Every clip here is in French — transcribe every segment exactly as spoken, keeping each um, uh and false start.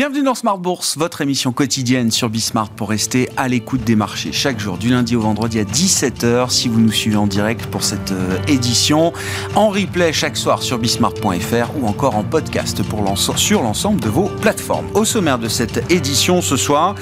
Bienvenue dans Smart Bourse, votre émission quotidienne sur Bsmart pour rester à l'écoute des marchés chaque jour du lundi au vendredi à dix-sept heures si vous nous suivez en direct pour cette euh, édition, en replay chaque soir sur bsmart point f r ou encore en podcast pour l'ense- sur l'ensemble de vos plateformes. Au sommaire de cette édition ce soir,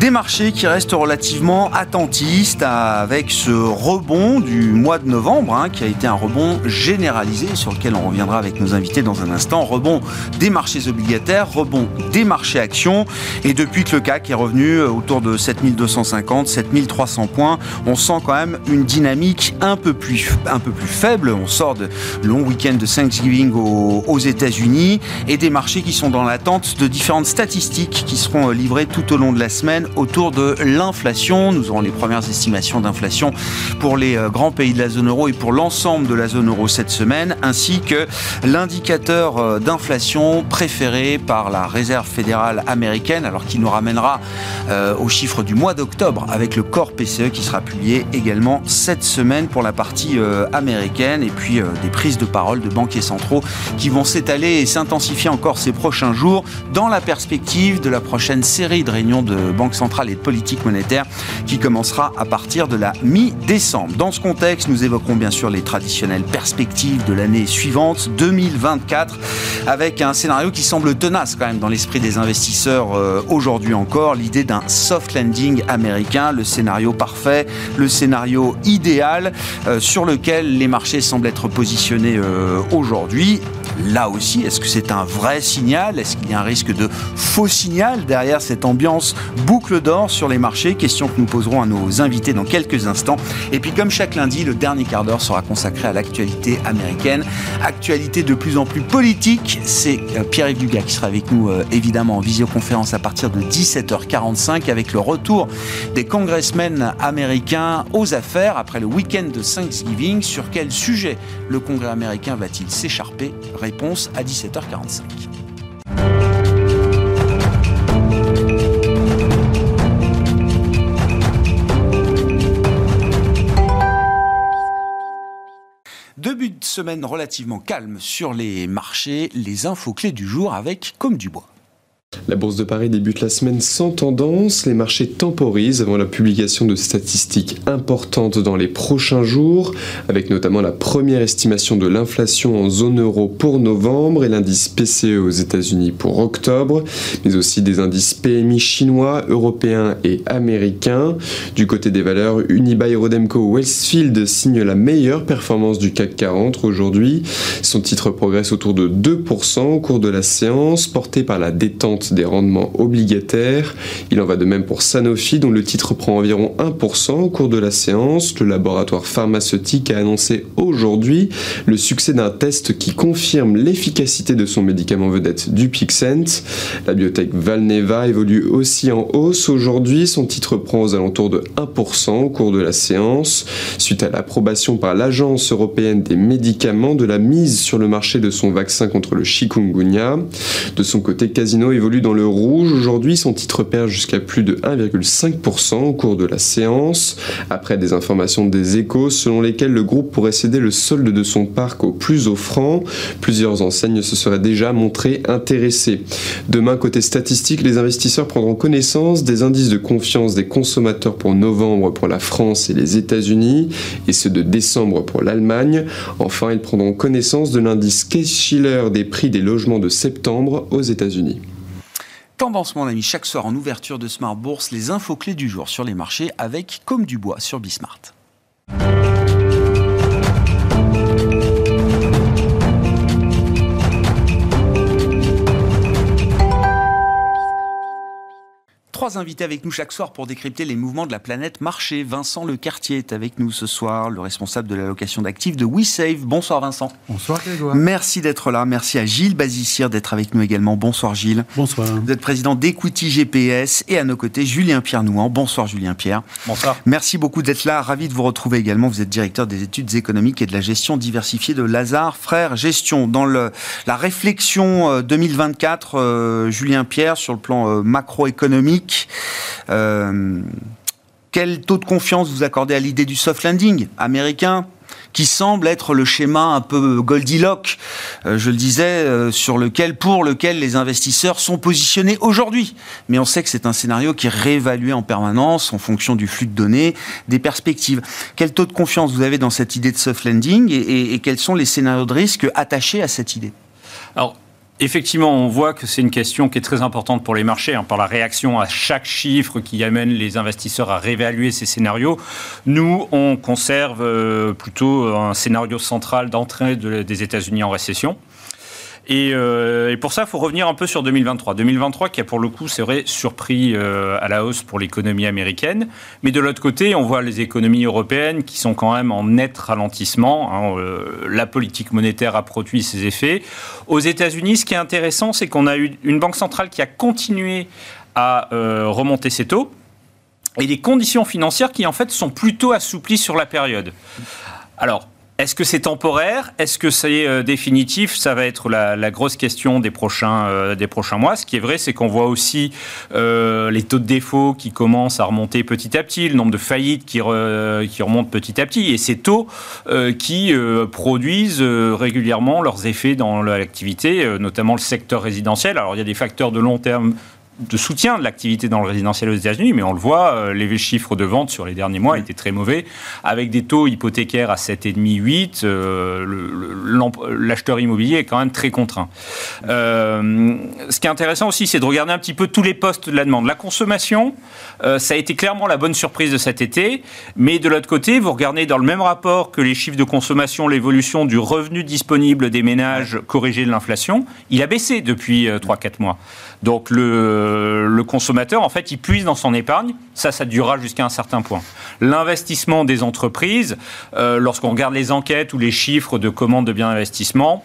des marchés qui restent relativement attentistes avec ce rebond du mois de novembre hein, qui a été un rebond généralisé sur lequel on reviendra avec nos invités dans un instant. Rebond des marchés obligataires, rebond des marchés actions. Et depuis que le C A C est revenu autour de sept mille deux cent cinquante, sept mille trois cents points, on sent quand même une dynamique un peu plus, un peu plus faible. On sort de long week-end de Thanksgiving aux, aux États-Unis et des marchés qui sont dans l'attente de différentes statistiques qui seront livrées tout au long de la semaine autour de l'inflation. Nous aurons les premières estimations d'inflation pour les grands pays de la zone euro et pour l'ensemble de la zone euro cette semaine, ainsi que l'indicateur d'inflation préféré par la Réserve fédérale fédérale américaine, alors qu'il nous ramènera euh, aux chiffres du mois d'octobre avec le Core P C E qui sera publié également cette semaine pour la partie euh, américaine, et puis euh, des prises de parole de banquiers centraux qui vont s'étaler et s'intensifier encore ces prochains jours dans la perspective de la prochaine série de réunions de banque centrale et de politique monétaire qui commencera à partir de la mi-décembre. Dans ce contexte, nous évoquerons bien sûr les traditionnelles perspectives de l'année suivante, deux mille vingt-quatre, avec un scénario qui semble tenace quand même dans l'esprit des investisseurs euh, aujourd'hui encore, l'idée d'un soft landing américain, le scénario parfait, le scénario idéal euh, sur lequel les marchés semblent être positionnés euh, aujourd'hui. Là aussi, est-ce que c'est un vrai signal ? Est-ce qu'il y a un risque de faux signal derrière cette ambiance boucle d'or sur les marchés ? Question que nous poserons à nos invités dans quelques instants. Et puis comme chaque lundi, le dernier quart d'heure sera consacré à l'actualité américaine. Actualité de plus en plus politique. C'est euh, Pierre-Yves Dugua qui sera avec nous euh, évidemment en visioconférence à partir de dix-sept heures quarante-cinq avec le retour des congressmen américains aux affaires après le week-end de Thanksgiving. Sur quel sujet le Congrès américain va-t-il s'écharper ? Réponse à dix-sept heures quarante-cinq. Début de semaine relativement calme sur les marchés, les infos clés du jour avec Côme Dubois. La Bourse de Paris débute la semaine sans tendance, les marchés temporisent avant la publication de statistiques importantes dans les prochains jours, avec notamment la première estimation de l'inflation en zone euro pour novembre et l'indice P C E aux États-Unis pour octobre, mais aussi des indices P M I chinois, européens et américains. Du côté des valeurs, Unibail-Rodamco-Westfield signe la meilleure performance du C A C quarante aujourd'hui. Son titre progresse autour de deux pour cent au cours de la séance, porté par la détente des rendements obligataires. Il en va de même pour Sanofi, dont le titre prend environ un pour cent au cours de la séance. Le laboratoire pharmaceutique a annoncé aujourd'hui le succès d'un test qui confirme l'efficacité de son médicament vedette Dupixent. La biotech Valneva évolue aussi en hausse aujourd'hui. Son titre prend aux alentours de un pour cent au cours de la séance, suite à l'approbation par l'Agence européenne des médicaments de la mise sur le marché de son vaccin contre le chikungunya. De son côté, Casino évolue dans le rouge aujourd'hui, son titre perd jusqu'à plus de un virgule cinq pour cent au cours de la séance, après des informations des Échos selon lesquelles le groupe pourrait céder le solde de son parc au plus offrant. Plusieurs enseignes se seraient déjà montrées intéressées. Demain, côté statistique, les investisseurs prendront connaissance des indices de confiance des consommateurs pour novembre pour la France et les États-Unis et ceux de décembre pour l'Allemagne. Enfin, ils prendront connaissance de l'indice Case-Shiller des prix des logements de septembre aux États-Unis. Tendance, mon ami, chaque soir en ouverture de Smart Bourse, les infos clés du jour sur les marchés avec Côme Dubois sur Bsmart. Trois invités avec nous chaque soir pour décrypter les mouvements de la planète marché. Vincent Le Cartier est avec nous ce soir, le responsable de l'allocation d'actifs de WeSave. Bonsoir Vincent. Bonsoir Grégoire. Merci d'être là. Merci à Gilles Basicière d'être avec nous également. Bonsoir Gilles. Bonsoir. Vous êtes président d'Equity G P S et à nos côtés Julien Pierre Nouan. Bonsoir Julien Pierre. Bonsoir. Merci beaucoup d'être là. Ravi de vous retrouver également. Vous êtes directeur des études économiques et de la gestion diversifiée de Lazare Frères Gestion. Dans le, la réflexion deux mille vingt-quatre, euh, Julien Pierre, sur le plan euh, macroéconomique, Euh, quel taux de confiance vous accordez à l'idée du soft landing américain ? qui semble être le schéma un peu Goldilocks, euh, je le disais, euh, sur lequel, pour lequel les investisseurs sont positionnés aujourd'hui. Mais on sait que c'est un scénario qui est réévalué en permanence en fonction du flux de données, des perspectives. Quel taux de confiance vous avez dans cette idée de soft landing et, et, et quels sont les scénarios de risque attachés à cette idée? Alors, effectivement, on voit que c'est une question qui est très importante pour les marchés, hein, par la réaction à chaque chiffre qui amène les investisseurs à réévaluer ces scénarios. Nous, on conserve euh, plutôt un scénario central d'entrée de, des États-Unis en récession. Et, euh, et pour ça, il faut revenir un peu sur deux mille vingt-trois. deux mille vingt-trois qui a pour le coup, c'est vrai, surpris euh, à la hausse pour l'économie américaine. Mais de l'autre côté, on voit les économies européennes qui sont quand même en net ralentissement. Hein, euh, la politique monétaire a produit ses effets. Aux États-Unis, ce qui est intéressant, c'est qu'on a eu une banque centrale qui a continué à euh, remonter ses taux et des conditions financières qui, en fait, sont plutôt assouplies sur la période. Alors, est-ce que c'est temporaire? Est-ce que c'est euh, définitif? Ça va être la, la grosse question des prochains, euh, des prochains mois. Ce qui est vrai, c'est qu'on voit aussi euh, les taux de défaut qui commencent à remonter petit à petit, le nombre de faillites qui, re, qui remontent petit à petit, et ces taux euh, qui euh, produisent euh, régulièrement leurs effets dans l'activité, euh, notamment le secteur résidentiel. Alors, il y a des facteurs de long terme de soutien de l'activité dans le résidentiel aux États-Unis, mais on le voit, les chiffres de vente sur les derniers mois étaient très mauvais, avec des taux hypothécaires à sept virgule cinq, huit, euh, le, l'acheteur immobilier est quand même très contraint. Euh, ce qui est intéressant aussi, c'est de regarder un petit peu tous les postes de la demande. La consommation, euh, ça a été clairement la bonne surprise de cet été, mais de l'autre côté, vous regardez dans le même rapport que les chiffres de consommation, l'évolution du revenu disponible des ménages corrigé de l'inflation, il a baissé depuis trois à quatre mois. Donc le, le consommateur, en fait, il puise dans son épargne. Ça, ça durera jusqu'à un certain point. L'investissement des entreprises, euh, lorsqu'on regarde les enquêtes ou les chiffres de commandes de biens d'investissement,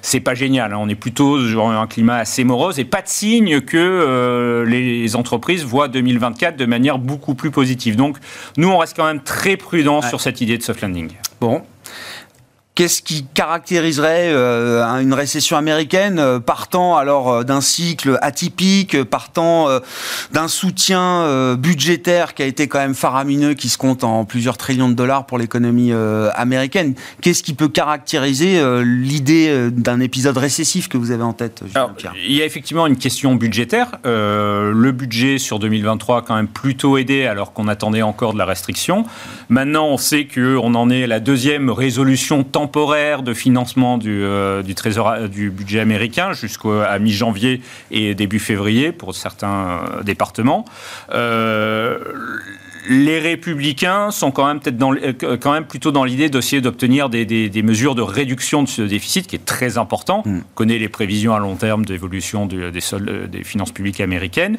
c'est pas génial. On est plutôt sur un climat assez morose et pas de signe que euh, les entreprises voient deux mille vingt-quatre de manière beaucoup plus positive. Donc nous, on reste quand même très prudents ouais. sur cette idée de soft landing. Bon. Qu'est-ce qui caractériserait euh, une récession américaine euh, partant alors euh, d'un cycle atypique, partant euh, d'un soutien euh, budgétaire qui a été quand même faramineux, qui se compte en plusieurs trillions de dollars pour l'économie euh, américaine? Qu'est-ce qui peut caractériser euh, l'idée euh, d'un épisode récessif que vous avez en tête, Julien-Pierre? Il y a effectivement une question budgétaire. Euh, le budget sur deux mille vingt-trois a quand même plutôt aidé alors qu'on attendait encore de la restriction. Maintenant, on sait qu'on en est à la deuxième résolution temporaire temporaire de financement du, euh, du, trésor, du budget américain jusqu'à mi-janvier et début février pour certains euh, départements. Euh, les républicains sont quand même, peut-être dans, quand même plutôt dans l'idée d'essayer d'obtenir des, des, des mesures de réduction de ce déficit qui est très important. Mmh. On connaît les prévisions à long terme d'évolution de, des, soldes, des finances publiques américaines.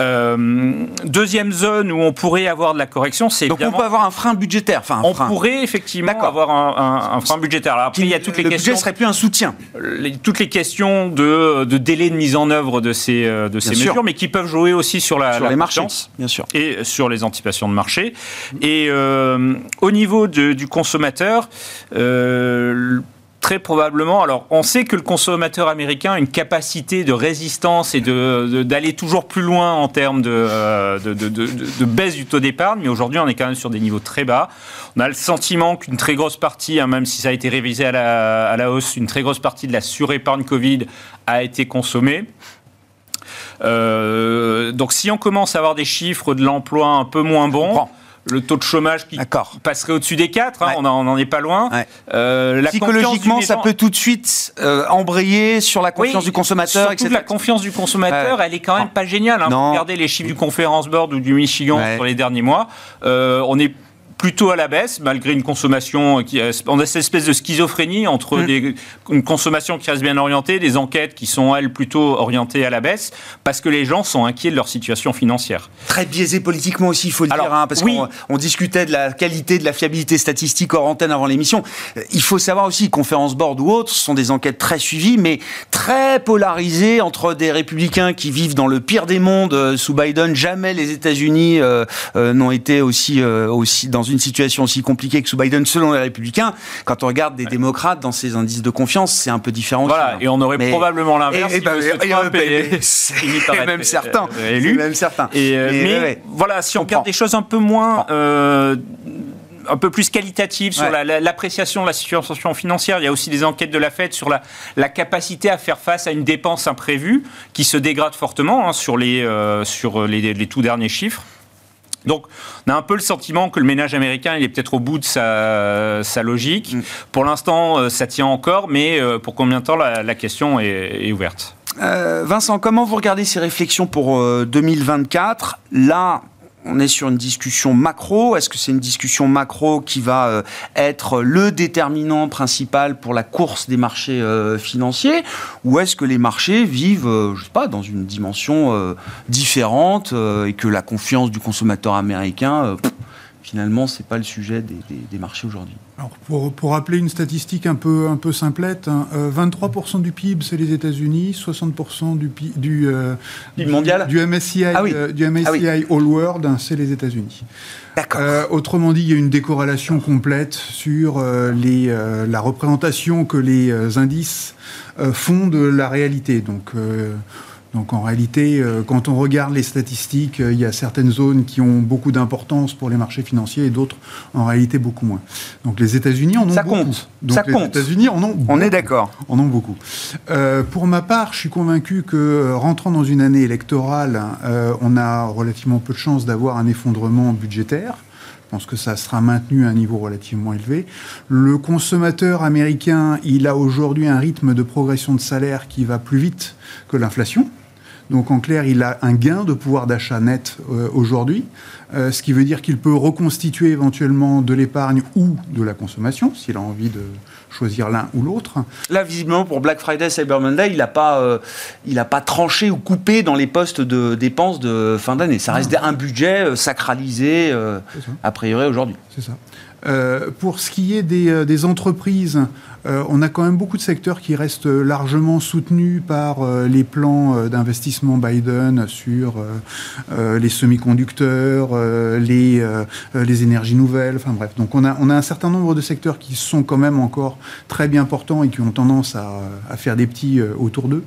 Euh, deuxième zone où on pourrait avoir de la correction, c'est donc évidemment... Donc on peut avoir un frein budgétaire. Enfin, un on frein. pourrait effectivement D'accord. avoir un, un, un frein budgétaire. Alors après, il y a toutes les le questions... Le budget serait plus un soutien. Les, toutes les questions de, de délai de mise en œuvre de ces, de ces mesures, sûr. mais qui peuvent jouer aussi sur la... Sur la les marchés, bien sûr. Et sur les anticipations de marché. Et euh, au niveau de, du consommateur, euh, très probablement, alors on sait que le consommateur américain a une capacité de résistance et de, de, d'aller toujours plus loin en termes de, euh, de, de, de, de baisse du taux d'épargne, mais aujourd'hui on est quand même sur des niveaux très bas. On a le sentiment qu'une très grosse partie, hein, même si ça a été révisé à la, à la hausse, une très grosse partie de la surépargne Covid a été consommée. Euh, donc si on commence à avoir des chiffres de l'emploi un peu moins bons, le taux de chômage qui D'accord. passerait au-dessus des quatre, hein, ouais. on n'en est pas loin. Ouais. Euh, la Psychologiquement, ça gens... peut tout de suite euh, embrayer sur la confiance oui, du consommateur. Surtout et cetera. La confiance du consommateur, ouais. elle est quand même pas géniale. Hein. Regardez les chiffres du Conference Board ou du Michigan ouais. sur les derniers mois. Euh, on est plutôt à la baisse, malgré une consommation qui... On a cette espèce de schizophrénie entre mmh. des, une consommation qui reste bien orientée, des enquêtes qui sont, elles, plutôt orientées à la baisse, parce que les gens sont inquiets de leur situation financière. Très biaisé politiquement aussi, il faut le Alors, dire, hein, parce oui. qu'on on discutait de la qualité, de la fiabilité statistique hors antenne avant l'émission. Il faut savoir aussi, Conference Board ou autres, ce sont des enquêtes très suivies, mais très polarisées entre des républicains qui vivent dans le pire des mondes euh, sous Biden. Jamais les États-Unis euh, euh, n'ont été aussi, euh, aussi dans une une situation aussi compliquée que sous Biden, selon les Républicains. Quand on regarde des démocrates dans ces indices de confiance, c'est un peu différent. Voilà, et on aurait mais probablement l'inverse. Et, et, si bah, et, Trump et, et, et, et même certains. Élu. Même certains. Et, et, mais ouais, ouais. voilà, si on regarde des choses un peu moins euh, un peu plus qualitative sur ouais. la, la, l'appréciation de la situation financière. Il y a aussi des enquêtes de la Fed sur la, la capacité à faire face à une dépense imprévue qui se dégrade fortement hein, sur, les, euh, sur les, les tout derniers chiffres. Donc, on a un peu le sentiment que le ménage américain, il est peut-être au bout de sa, sa logique. Mmh. Pour l'instant, ça tient encore, mais pour combien de temps la, la question est, est ouverte. euh, Vincent, comment vous regardez ces réflexions pour euh, deux mille vingt-quatre ? Là, on est sur une discussion macro. Est-ce que c'est une discussion macro qui va euh, être le déterminant principal pour la course des marchés euh, financiers ? Ou est-ce que les marchés vivent, euh, je sais pas, dans une dimension euh, différente euh, et que la confiance du consommateur américain, euh, pff, finalement, c'est pas le sujet des, des, des marchés aujourd'hui ? Alors pour, pour rappeler une statistique un peu, un peu simplette, hein, euh, vingt-trois pour cent du P I B, c'est les États-Unis, soixante pour cent du, P I B, du, euh, du, mondial. du M S C I, ah oui. euh, du M S C I ah oui. All World, hein, c'est les États-Unis. D'accord. Euh, autrement dit, il y a une décorrélation complète sur euh, les, euh, la représentation que les euh, indices euh, font de la réalité. Donc... Euh, Donc en réalité, quand on regarde les statistiques, il y a certaines zones qui ont beaucoup d'importance pour les marchés financiers et d'autres, en réalité, beaucoup moins. Donc les États-Unis en ont Ça beaucoup. Compte. Donc, Ça les compte. Les États-Unis en ont beaucoup. On est d'accord. En ont beaucoup. Euh, pour ma part, je suis convaincu que rentrant dans une année électorale, euh, on a relativement peu de chances d'avoir un effondrement budgétaire. Je pense que ça sera maintenu à un niveau relativement élevé. Le consommateur américain, il a aujourd'hui un rythme de progression de salaire qui va plus vite que l'inflation. Donc, en clair, il a un gain de pouvoir d'achat net euh, aujourd'hui, euh, ce qui veut dire qu'il peut reconstituer éventuellement de l'épargne ou de la consommation, s'il a envie de choisir l'un ou l'autre. Là, visiblement, pour Black Friday, Cyber Monday, il n'a pas, euh, pas tranché ou coupé dans les postes de dépenses de fin d'année. Ça reste ah. un budget sacralisé, euh, a priori, aujourd'hui. C'est ça. Euh, pour ce qui est des, euh, des entreprises, euh, on a quand même beaucoup de secteurs qui restent largement soutenus par euh, les plans euh, d'investissement Biden sur euh, euh, les semi-conducteurs, euh, les, euh, les énergies nouvelles, enfin bref. Donc on a, on a un certain nombre de secteurs qui sont quand même encore très bien portants et qui ont tendance à, à faire des petits euh, autour d'eux.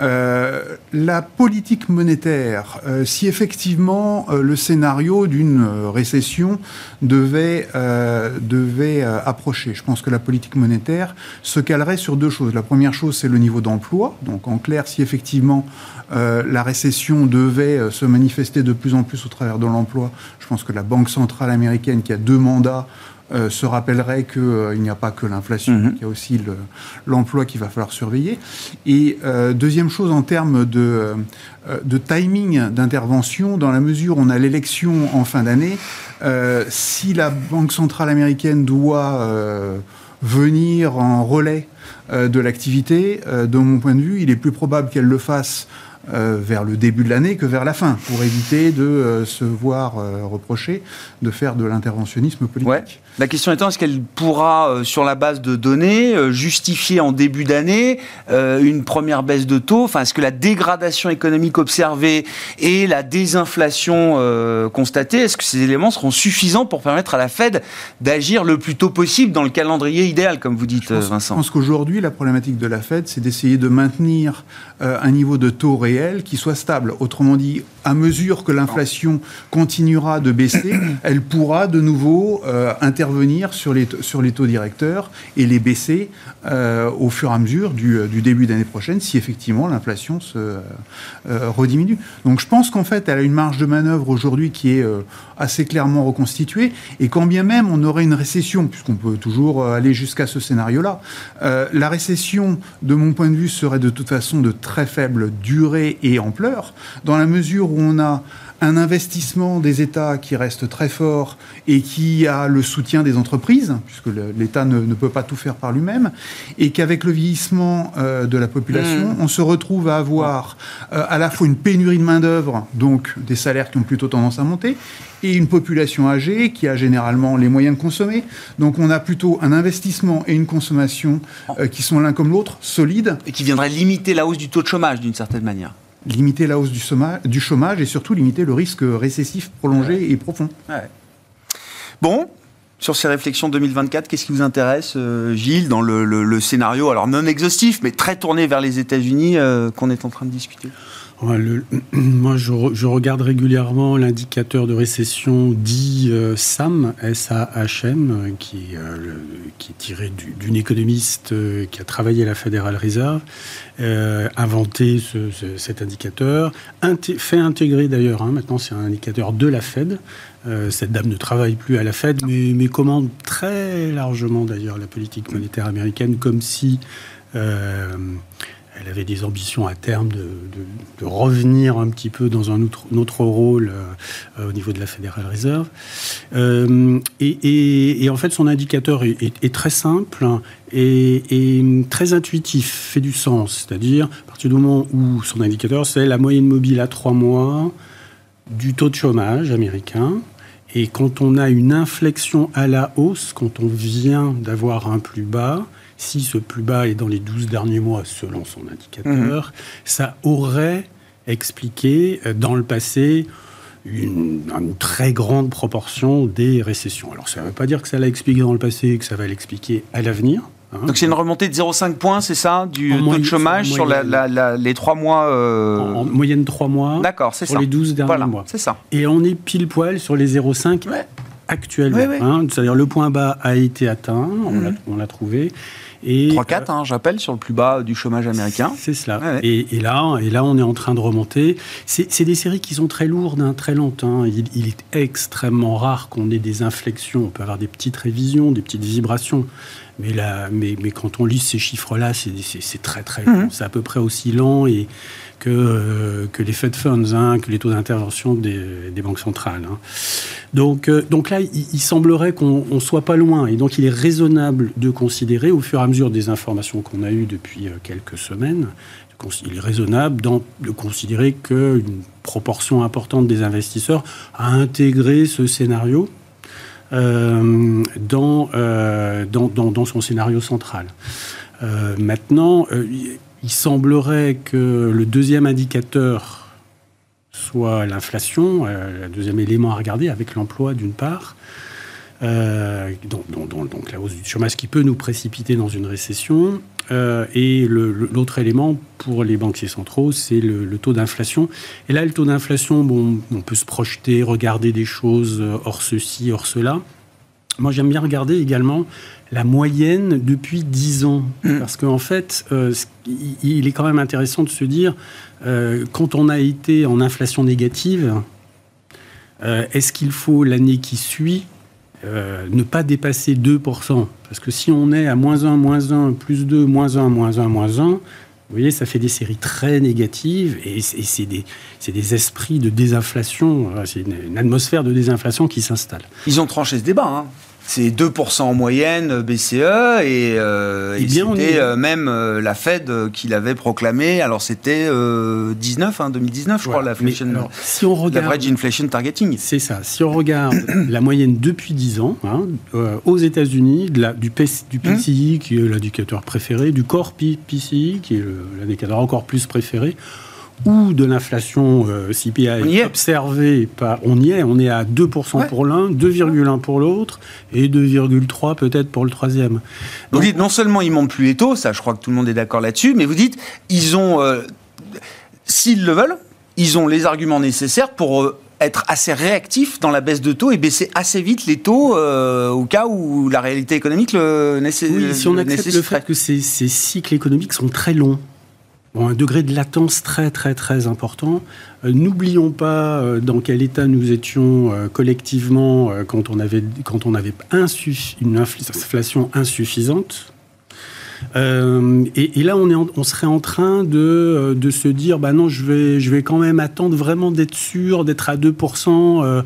Euh, la politique monétaire, euh, si effectivement euh, le scénario d'une euh, récession devait, euh, devait euh, approcher, je pense que la politique monétaire se calerait sur deux choses. La première chose, c'est le niveau d'emploi. Donc en clair, si effectivement euh, la récession devait euh, se manifester de plus en plus au travers de l'emploi, je pense que la Banque centrale américaine, qui a deux mandats, Euh, se rappellerait qu'il euh, n'y a pas que l'inflation, mmh. qu'il y a aussi le, l'emploi qu'il va falloir surveiller. Et euh, deuxième chose, en termes de, euh, de timing d'intervention, dans la mesure où on a l'élection en fin d'année, euh, si la Banque centrale américaine doit euh, venir en relais euh, de l'activité, euh, de mon point de vue, il est plus probable qu'elle le fasse Euh, vers le début de l'année que vers la fin, pour éviter de euh, se voir euh, reprocher de faire de l'interventionnisme politique. Ouais. La question étant, est-ce qu'elle pourra, euh, sur la base de données, euh, justifier en début d'année euh, une première baisse de taux ? Enfin, est-ce que la dégradation économique observée et la désinflation euh, constatée, est-ce que ces éléments seront suffisants pour permettre à la Fed d'agir le plus tôt possible dans le calendrier idéal, comme vous dites, je pense, Vincent ? Je pense qu'aujourd'hui, la problématique de la Fed, c'est d'essayer de maintenir euh, un niveau de taux réel qui soit stable. Autrement dit, à mesure que l'inflation continuera de baisser, elle pourra de nouveau euh, intervenir sur les, sur les taux directeurs et les baisser euh, au fur et à mesure du, du début d'année prochaine, si effectivement l'inflation se euh, rediminue. Donc je pense qu'en fait, elle a une marge de manœuvre aujourd'hui qui est euh, assez clairement reconstituée, et quand bien même on aurait une récession, puisqu'on peut toujours aller jusqu'à ce scénario-là, euh, la récession, de mon point de vue, serait de toute façon de très faible durée et ampleur, dans la mesure où on a un investissement des États qui reste très fort et qui a le soutien des entreprises, puisque le, l'État ne, ne peut pas tout faire par lui-même, et qu'avec le vieillissement euh, de la population, mmh. on se retrouve à avoir euh, à la fois une pénurie de main-d'œuvre, donc des salaires qui ont plutôt tendance à monter, et une population âgée qui a généralement les moyens de consommer. Donc on a plutôt un investissement et une consommation euh, qui sont l'un comme l'autre, solides. Et qui viendraient limiter la hausse du taux de chômage, d'une certaine manière. Limiter la hausse du chômage, du chômage et surtout limiter le risque récessif prolongé ouais. et profond. Ouais. Bon, Sur ces réflexions deux mille vingt-quatre, qu'est-ce qui vous intéresse, euh, Gilles, dans le, le, le scénario, alors non exhaustif, mais très tourné vers les États-Unis euh, qu'on est en train de discuter? Ouais, le, moi, je, re, je regarde régulièrement l'indicateur de récession dit euh, S A H M, S A H M, qui, euh, le, qui est tiré du, d'une économiste euh, qui a travaillé à la Federal Reserve, euh, inventé ce, ce, cet indicateur, inté- fait intégrer d'ailleurs, hein, maintenant c'est un indicateur de la Fed. Euh, cette dame ne travaille plus à la Fed, mais, mais commande très largement d'ailleurs la politique monétaire américaine, comme si euh, elle avait des ambitions à terme de, de, de revenir un petit peu dans un autre, autre rôle euh, au niveau de la Federal Reserve. Euh, et, et, et en fait, son indicateur est, est, est très simple et, et très intuitif, fait du sens. C'est-à-dire, à partir du moment où son indicateur, c'est la moyenne mobile à trois mois du taux de chômage américain. Et quand on a une inflexion à la hausse, quand on vient d'avoir un plus bas, si ce plus bas est dans les douze derniers mois, selon son indicateur, mmh. ça aurait expliqué, dans le passé, une, une très grande proportion des récessions. Alors, ça ne veut pas dire que ça l'a expliqué dans le passé et que ça va l'expliquer à l'avenir. Hein. Donc, c'est une remontée de zéro virgule cinq points, c'est ça, du taux de chômage sur la, la, la, les trois mois euh... en, en moyenne trois mois. D'accord, c'est sur ça. Les douze derniers voilà, mois. C'est ça. Et on est pile-poil sur les zéro virgule cinq ouais. actuellement. Oui, oui. Hein. C'est-à-dire, le point bas a été atteint, on, mmh. l'a, on l'a trouvé. trois quatre, euh, hein, j'appelle, sur le plus bas du chômage américain. C'est cela. Ouais, ouais. Et, et, là, et là, on est en train de remonter. C'est, c'est des séries qui sont très lourdes, hein, très lentes. Hein. Il, il est extrêmement rare qu'on ait des inflexions. On peut avoir des petites révisions, des petites vibrations. Mais, là, mais, mais quand on lit ces chiffres-là, c'est, c'est, c'est très, très mmh. long. C'est à peu près aussi lent et que, euh, que les Fed Funds, hein, que les taux d'intervention des, des banques centrales. Hein. Donc, euh, donc là, il, il semblerait qu'on ne soit pas loin. Et donc, il est raisonnable de considérer, au fur et à mesure des informations qu'on a eues depuis quelques semaines, il est raisonnable de considérer qu'une proportion importante des investisseurs a intégré ce scénario Euh, dans, euh, dans, dans, dans son scénario central. Euh, maintenant, euh, il semblerait que le deuxième indicateur soit l'inflation, euh, le deuxième élément à regarder, avec l'emploi d'une part, euh, donc, donc, donc la hausse du chômage qui peut nous précipiter dans une récession, euh, et le, le, l'autre élément pour les banquiers centraux, c'est le, le taux d'inflation. Et là, le taux d'inflation, bon, on peut se projeter, regarder des choses hors ceci, hors cela. Moi, j'aime bien regarder également la moyenne depuis dix ans. Mmh. Parce qu'en fait, euh, il est quand même intéressant de se dire, euh, quand on a été en inflation négative, euh, est-ce qu'il faut, l'année qui suit, Euh, ne pas dépasser deux pour cent. Parce que si on est à moins un, moins un, plus deux, moins un, moins un, moins un, vous voyez, ça fait des séries très négatives et, et c'est, des, c'est des esprits de désinflation, c'est une, une atmosphère de désinflation qui s'installe. Ils ont tranché ce débat, hein. C'est deux pour cent en moyenne B C E, et, euh, et, et bien c'était euh, même euh, la Fed euh, qui l'avait proclamé. Alors c'était euh, dix-neuf, hein, deux mille dix-neuf, je voilà. crois, l'inflation, alors, si on regarde, l'average inflation targeting. C'est ça. Si on regarde la moyenne depuis dix ans, hein, euh, aux États-Unis, de la, du, P C, du P C I, hum. qui est l'indicateur préféré, du Core P C E, qui est le, l'indicateur encore plus préféré, ou de l'inflation euh, C P I observée par... On y est, on est à deux pour cent ouais. pour l'un, deux virgule un pour l'autre, et deux virgule trois peut-être pour le troisième. Vous dites, non seulement ils montent plus les taux, ça je crois que tout le monde est d'accord là-dessus, mais vous dites, ils ont... Euh, s'ils le veulent, ils ont les arguments nécessaires pour... Euh, être assez réactif dans la baisse de taux et baisser assez vite les taux euh, au cas où la réalité économique le nécessite. Oui, si on accepte le fait que ces, ces cycles économiques sont très longs, bon, un degré de latence très très très important, euh, n'oublions pas euh, dans quel état nous étions euh, collectivement euh, quand on avait, quand on avait insuffi- une inflation insuffisante. Euh, et, et là, on, est en, on serait en train de, de se dire, bah non, je vais, je vais quand même attendre vraiment d'être sûr, d'être à deux pour cent euh,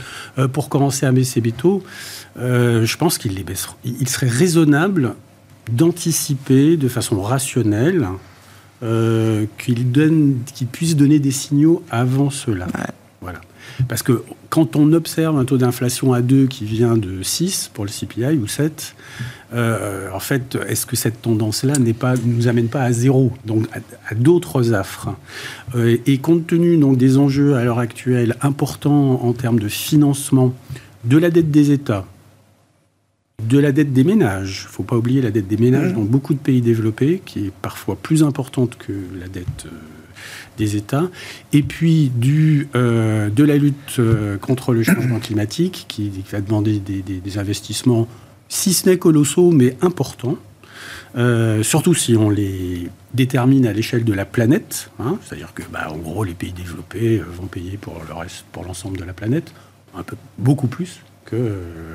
pour commencer à baisser les taux. Euh, je pense qu'il les baissera. Il serait raisonnable d'anticiper de façon rationnelle euh, qu'il donne, qu'il puisse donner des signaux avant cela. Ouais. Voilà. Parce que quand on observe un taux d'inflation à deux qui vient de six pour le C P I ou sept, euh, en fait, est-ce que cette tendance-là ne nous amène pas à zéro, donc à, à d'autres affres euh, et compte tenu donc, des enjeux à l'heure actuelle importants en termes de financement de la dette des États, de la dette des ménages. Il ne faut pas oublier la dette des ménages mmh. dans beaucoup de pays développés, qui est parfois plus importante que la dette euh, des États. Et puis du, euh, de la lutte euh, contre le changement climatique, qui, qui va demander des, des, des investissements, si ce n'est colossaux, mais importants. Euh, surtout si on les détermine à l'échelle de la planète, hein, c'est-à-dire que, bah, en gros, les pays développés vont payer pour le reste, pour l'ensemble de la planète, un peu beaucoup plus que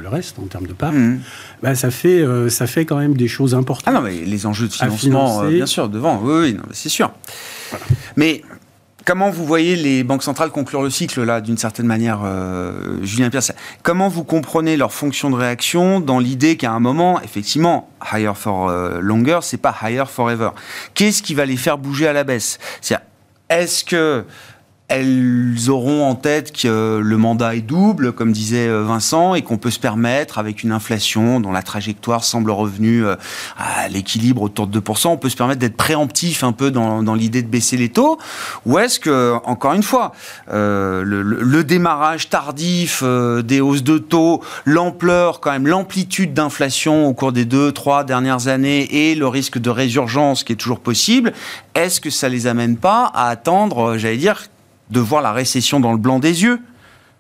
le reste en termes de part. Mmh. Bah, ça fait, euh, ça fait quand même des choses importantes. Ah non, mais les enjeux de financement, euh, bien sûr, devant. Oui, oui, non, c'est sûr. Voilà. Mais comment vous voyez les banques centrales conclure le cycle, là, d'une certaine manière, euh, Julien Pierre? Comment vous comprenez leur fonction de réaction dans l'idée qu'à un moment, effectivement, higher for longer, c'est pas higher forever? Qu'est-ce qui va les faire bouger à la baisse? C'est-à-dire, est-ce que elles auront en tête que le mandat est double, comme disait Vincent, et qu'on peut se permettre, avec une inflation dont la trajectoire semble revenue à l'équilibre autour de deux pour cent, on peut se permettre d'être préemptif un peu dans, dans l'idée de baisser les taux? Ou est-ce que, encore une fois, euh, le, le, le démarrage tardif euh, des hausses de taux, l'ampleur, quand même, l'amplitude d'inflation au cours des deux, trois dernières années, et le risque de résurgence qui est toujours possible, est-ce que ça les amène pas à attendre, j'allais dire, de voir la récession dans le blanc des yeux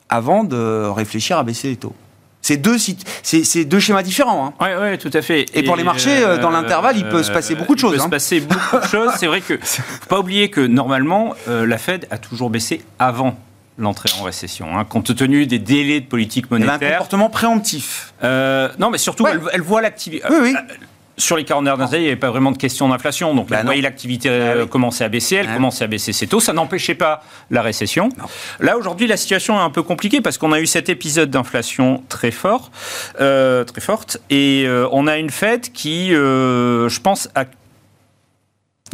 avant de réfléchir à baisser les taux? C'est deux, c'est, c'est deux schémas différents. Hein. Oui, ouais, tout à fait. Et, et pour les marchés, euh, dans l'intervalle, euh, il peut se passer beaucoup de choses. Il peut hein. se passer beaucoup de choses. C'est vrai que, faut pas oublier que, normalement, euh, la Fed a toujours baissé avant l'entrée en récession, hein, compte tenu des délais de politique monétaire. Elle a un comportement préemptif. Euh, non, mais surtout, ouais. elle, elle voit l'activité. Oui, oui. Euh, Sur les quarante dernières années, il n'y avait pas vraiment de question d'inflation. Donc, bah vous voyez, l'activité ah oui. commençait à baisser, elle ah commençait à baisser ses taux. Ça n'empêchait pas la récession. Non. Là, aujourd'hui, la situation est un peu compliquée parce qu'on a eu cet épisode d'inflation très fort, euh, très forte. Et euh, on a une Fed qui, euh, je pense, a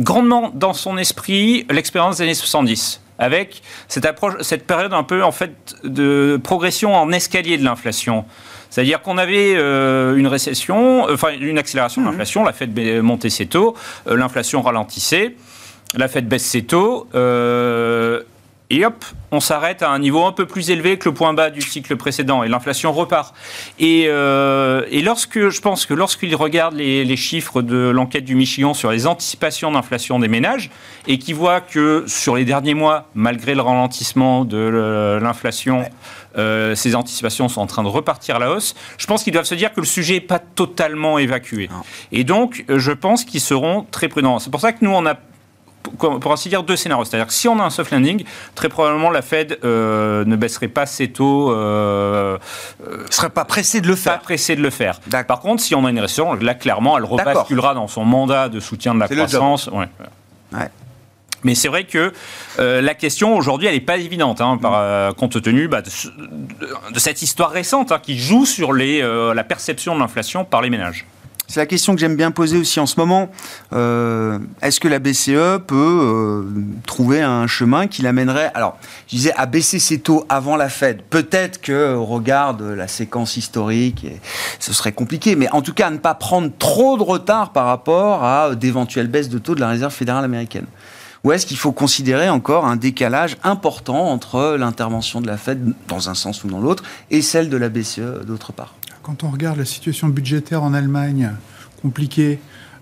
grandement dans son esprit l'expérience des années soixante-dix. Avec cette approche, cette période un peu, en fait, de progression en escalier de l'inflation. C'est-à-dire qu'on avait euh, une récession, euh, enfin une accélération de l'inflation, mmh. la Fed montait ses taux, euh, l'inflation ralentissait, la Fed baisse ses taux, euh, et hop, on s'arrête à un niveau un peu plus élevé que le point bas du cycle précédent, et l'inflation repart. Et, euh, et lorsque, je pense que lorsqu'ils regardent les, les chiffres de l'enquête du Michigan sur les anticipations d'inflation des ménages, et qu'ils voient que sur les derniers mois, malgré le ralentissement de l'inflation, ouais. Euh, ces anticipations sont en train de repartir à la hausse. Je pense qu'ils doivent se dire que le sujet n'est pas totalement évacué. Non. Et donc, je pense qu'ils seront très prudents. C'est pour ça que nous, on a, pour ainsi dire, deux scénarios. C'est-à-dire que si on a un soft landing, très probablement la Fed euh, ne baisserait pas ses taux. Euh, euh, ne serait pas pressée de le faire. Pas pressée de le faire. D'accord. Par contre, si on a une récession, là, clairement, elle rebasculera dans son mandat de soutien de la c'est croissance. Ouais. Ouais. Mais c'est vrai que euh, la question, aujourd'hui, elle n'est pas évidente, hein, par, euh, compte tenu bah, de, de cette histoire récente hein, qui joue sur les, euh, la perception de l'inflation par les ménages. C'est la question que j'aime bien poser aussi en ce moment. Euh, est-ce que la B C E peut euh, trouver un chemin qui l'amènerait, alors, je disais, à baisser ses taux avant la Fed? Peut-être qu'au regard de la séquence historique, et ce serait compliqué, mais en tout cas, à ne pas prendre trop de retard par rapport à d'éventuelles baisses de taux de la Réserve fédérale américaine. Ou est-ce qu'il faut considérer encore un décalage important entre l'intervention de la Fed, dans un sens ou dans l'autre, et celle de la B C E, d'autre part? Quand on regarde la situation budgétaire en Allemagne, compliquée,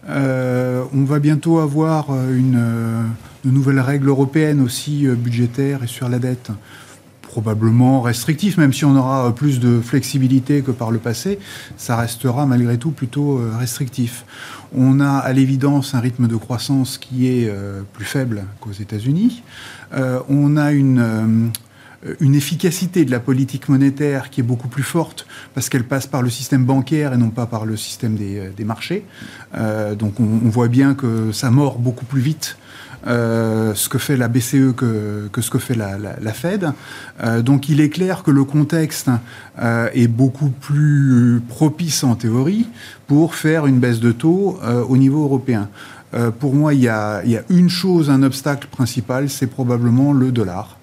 euh, on va bientôt avoir une, euh, de nouvelles règles européennes aussi euh, budgétaires et sur la dette, probablement restrictives, même si on aura plus de flexibilité que par le passé, ça restera malgré tout plutôt euh, restrictif. On a à l'évidence un rythme de croissance qui est euh, plus faible qu'aux États-Unis. Euh, on a une, euh, une efficacité de la politique monétaire qui est beaucoup plus forte parce qu'elle passe par le système bancaire et non pas par le système des, des marchés. Euh, donc on, on voit bien que ça mord beaucoup plus vite Euh, ce que fait la B C E que, que ce que fait la, la, la Fed. Euh, donc il est clair que le contexte euh, est beaucoup plus propice en théorie pour faire une baisse de taux euh, au niveau européen. Euh, pour moi, il y a, il y a une chose, un obstacle principal, c'est probablement le dollar.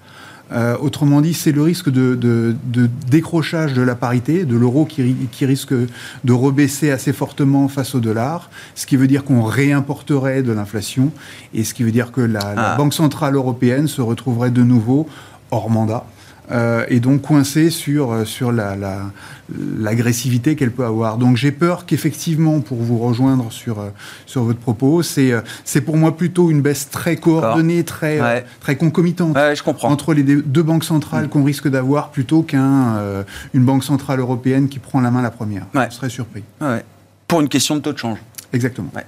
Euh, autrement dit, c'est le risque de, de, de décrochage de la parité, de l'euro qui, qui risque de rebaisser assez fortement face au dollar, ce qui veut dire qu'on réimporterait de l'inflation, et ce qui veut dire que la, ah. la Banque Centrale Européenne se retrouverait de nouveau hors mandat. euh, et donc coincée sur, sur la, la, l'agressivité qu'elle peut avoir. Donc j'ai peur qu'effectivement, pour vous rejoindre sur, sur votre propos, c'est, c'est pour moi plutôt une baisse très coordonnée, très, ouais. très concomitante ouais, je comprends. entre les deux banques centrales mmh. qu'on risque d'avoir, plutôt qu'une euh, banque centrale européenne qui prend la main la première. Ouais. Je serais surpris. Ouais. Pour une question de taux de change. Exactement. Ouais.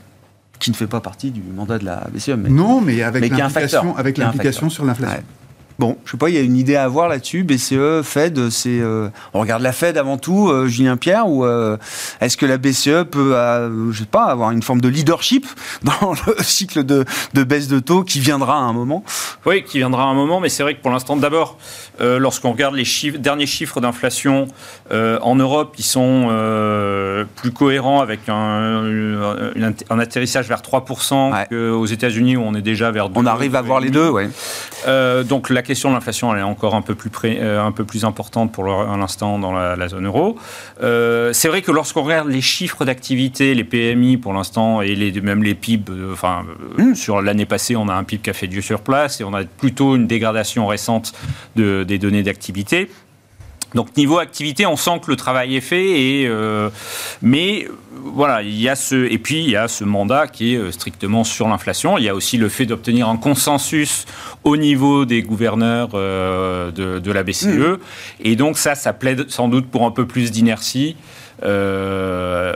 Qui ne fait pas partie du mandat de la B C E. Mais, non, mais avec mais l'implication, avec l'implication sur l'inflation. Ouais. Bon, je ne sais pas, il y a une idée à avoir là-dessus. B C E, Fed, c'est, euh, on regarde la Fed avant tout, euh, Julien Pierre, ou euh, est-ce que la B C E peut, euh, je sais pas, avoir une forme de leadership dans le cycle de, de baisse de taux qui viendra à un moment ? Oui, qui viendra à un moment, mais c'est vrai que pour l'instant, d'abord, euh, lorsqu'on regarde les chiffres, derniers chiffres d'inflation euh, en Europe, ils sont euh, plus cohérents avec un, un atterrissage vers trois pour cent ouais. qu'aux États-Unis où on est déjà vers deux. On arrive à voir les deux, oui. Euh, donc la La question de l'inflation, elle est encore un peu plus, pré, euh, un peu plus importante pour l'instant dans la, la zone euro. Euh, c'est vrai que lorsqu'on regarde les chiffres d'activité, les P M I pour l'instant, et les, même les P I B, euh, enfin, euh, mmh. sur l'année passée, on a un P I B qui a fait Dieu sur place et on a plutôt une dégradation récente de, des données d'activité. Donc niveau activité, on sent que le travail est fait, et, euh, mais voilà, il y a ce, et puis il y a ce mandat qui est strictement sur l'inflation. Il y a aussi le fait d'obtenir un consensus au niveau des gouverneurs euh, de, de la B C E, mmh. et donc ça, ça plaide sans doute pour un peu plus d'inertie. Euh,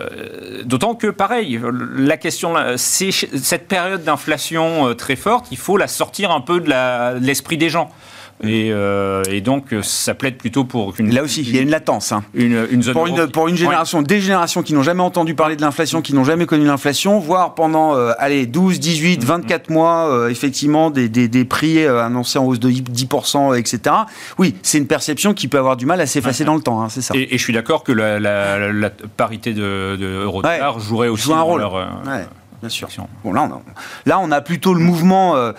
d'autant que, pareil, la question, c'est cette période d'inflation très forte, il faut la sortir un peu de, la, de l'esprit des gens. Et, euh, et donc, ça plaide plutôt pour une. Là aussi, il y a une latence. Hein. Une, une zone pour, une, pour une génération, ouais. des générations qui n'ont jamais entendu parler de l'inflation, qui n'ont jamais connu l'inflation, voire pendant euh, allez, douze, dix-huit, vingt-quatre mm-hmm. mois, euh, effectivement, des, des, des prix euh, annoncés en hausse de dix pour cent, et cetera. Oui, c'est une perception qui peut avoir du mal à s'effacer ouais. dans le temps, hein, c'est ça. Et, et je suis d'accord que la, la, la, la parité de, de euro-dollar ouais. jouerait aussi un rôle. Leur, euh, ouais. Bien sûr. Bon, là, on a, là, on a plutôt le mouvement euh,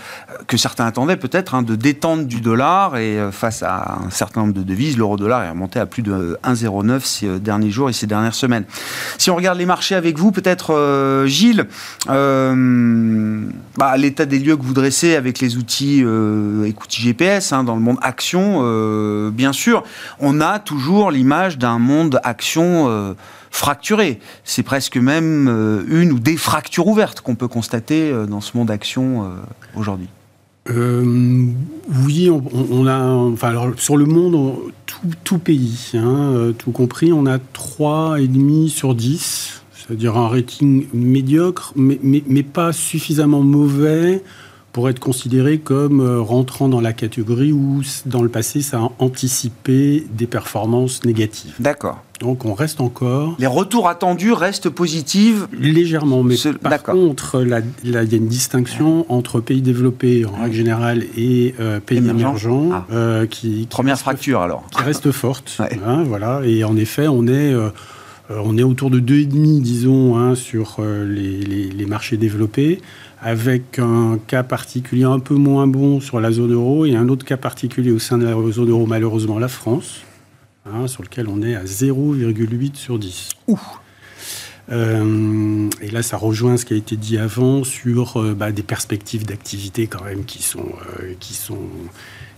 que certains attendaient peut-être, hein, de détente du dollar, et euh, face à un certain nombre de devises, l'euro-dollar est remonté à plus de un virgule zéro neuf ces euh, derniers jours et ces dernières semaines. Si on regarde les marchés avec vous, peut-être, euh, Gilles, euh, bah, l'état des lieux que vous dressez avec les outils euh, écoute G P S, hein, dans le monde action, euh, bien sûr, on a toujours l'image d'un monde action... Euh, fracturé. C'est presque même une ou des fractures ouvertes qu'on peut constater dans ce monde action aujourd'hui. Euh, oui, on, on a... Enfin, alors, sur le monde, on, tout, tout pays, hein, tout compris, on a trois virgule cinq sur dix, c'est-à-dire un rating médiocre, mais, mais, mais pas suffisamment mauvais pour être considéré comme rentrant dans la catégorie où, dans le passé, ça a anticipé des performances négatives. D'accord. Donc, on reste encore... Les retours attendus restent positifs légèrement, mais ce... par D'accord. contre, il y a une distinction entre pays développés, en règle générale, et euh, pays émergents. Ah. Euh, qui, qui Première reste, fracture, alors. Qui reste forte. Ouais. Hein, voilà. Et en effet, on est... Euh, on est autour de deux virgule cinq, disons, hein, sur les, les, les marchés développés, avec un cas particulier un peu moins bon sur la zone euro et un autre cas particulier au sein de la zone euro, malheureusement, la France, hein, sur lequel on est à zéro virgule huit sur dix. Ouh. Euh, et là, ça rejoint ce qui a été dit avant sur euh, bah, des perspectives d'activité quand même qui sont... Euh, qui sont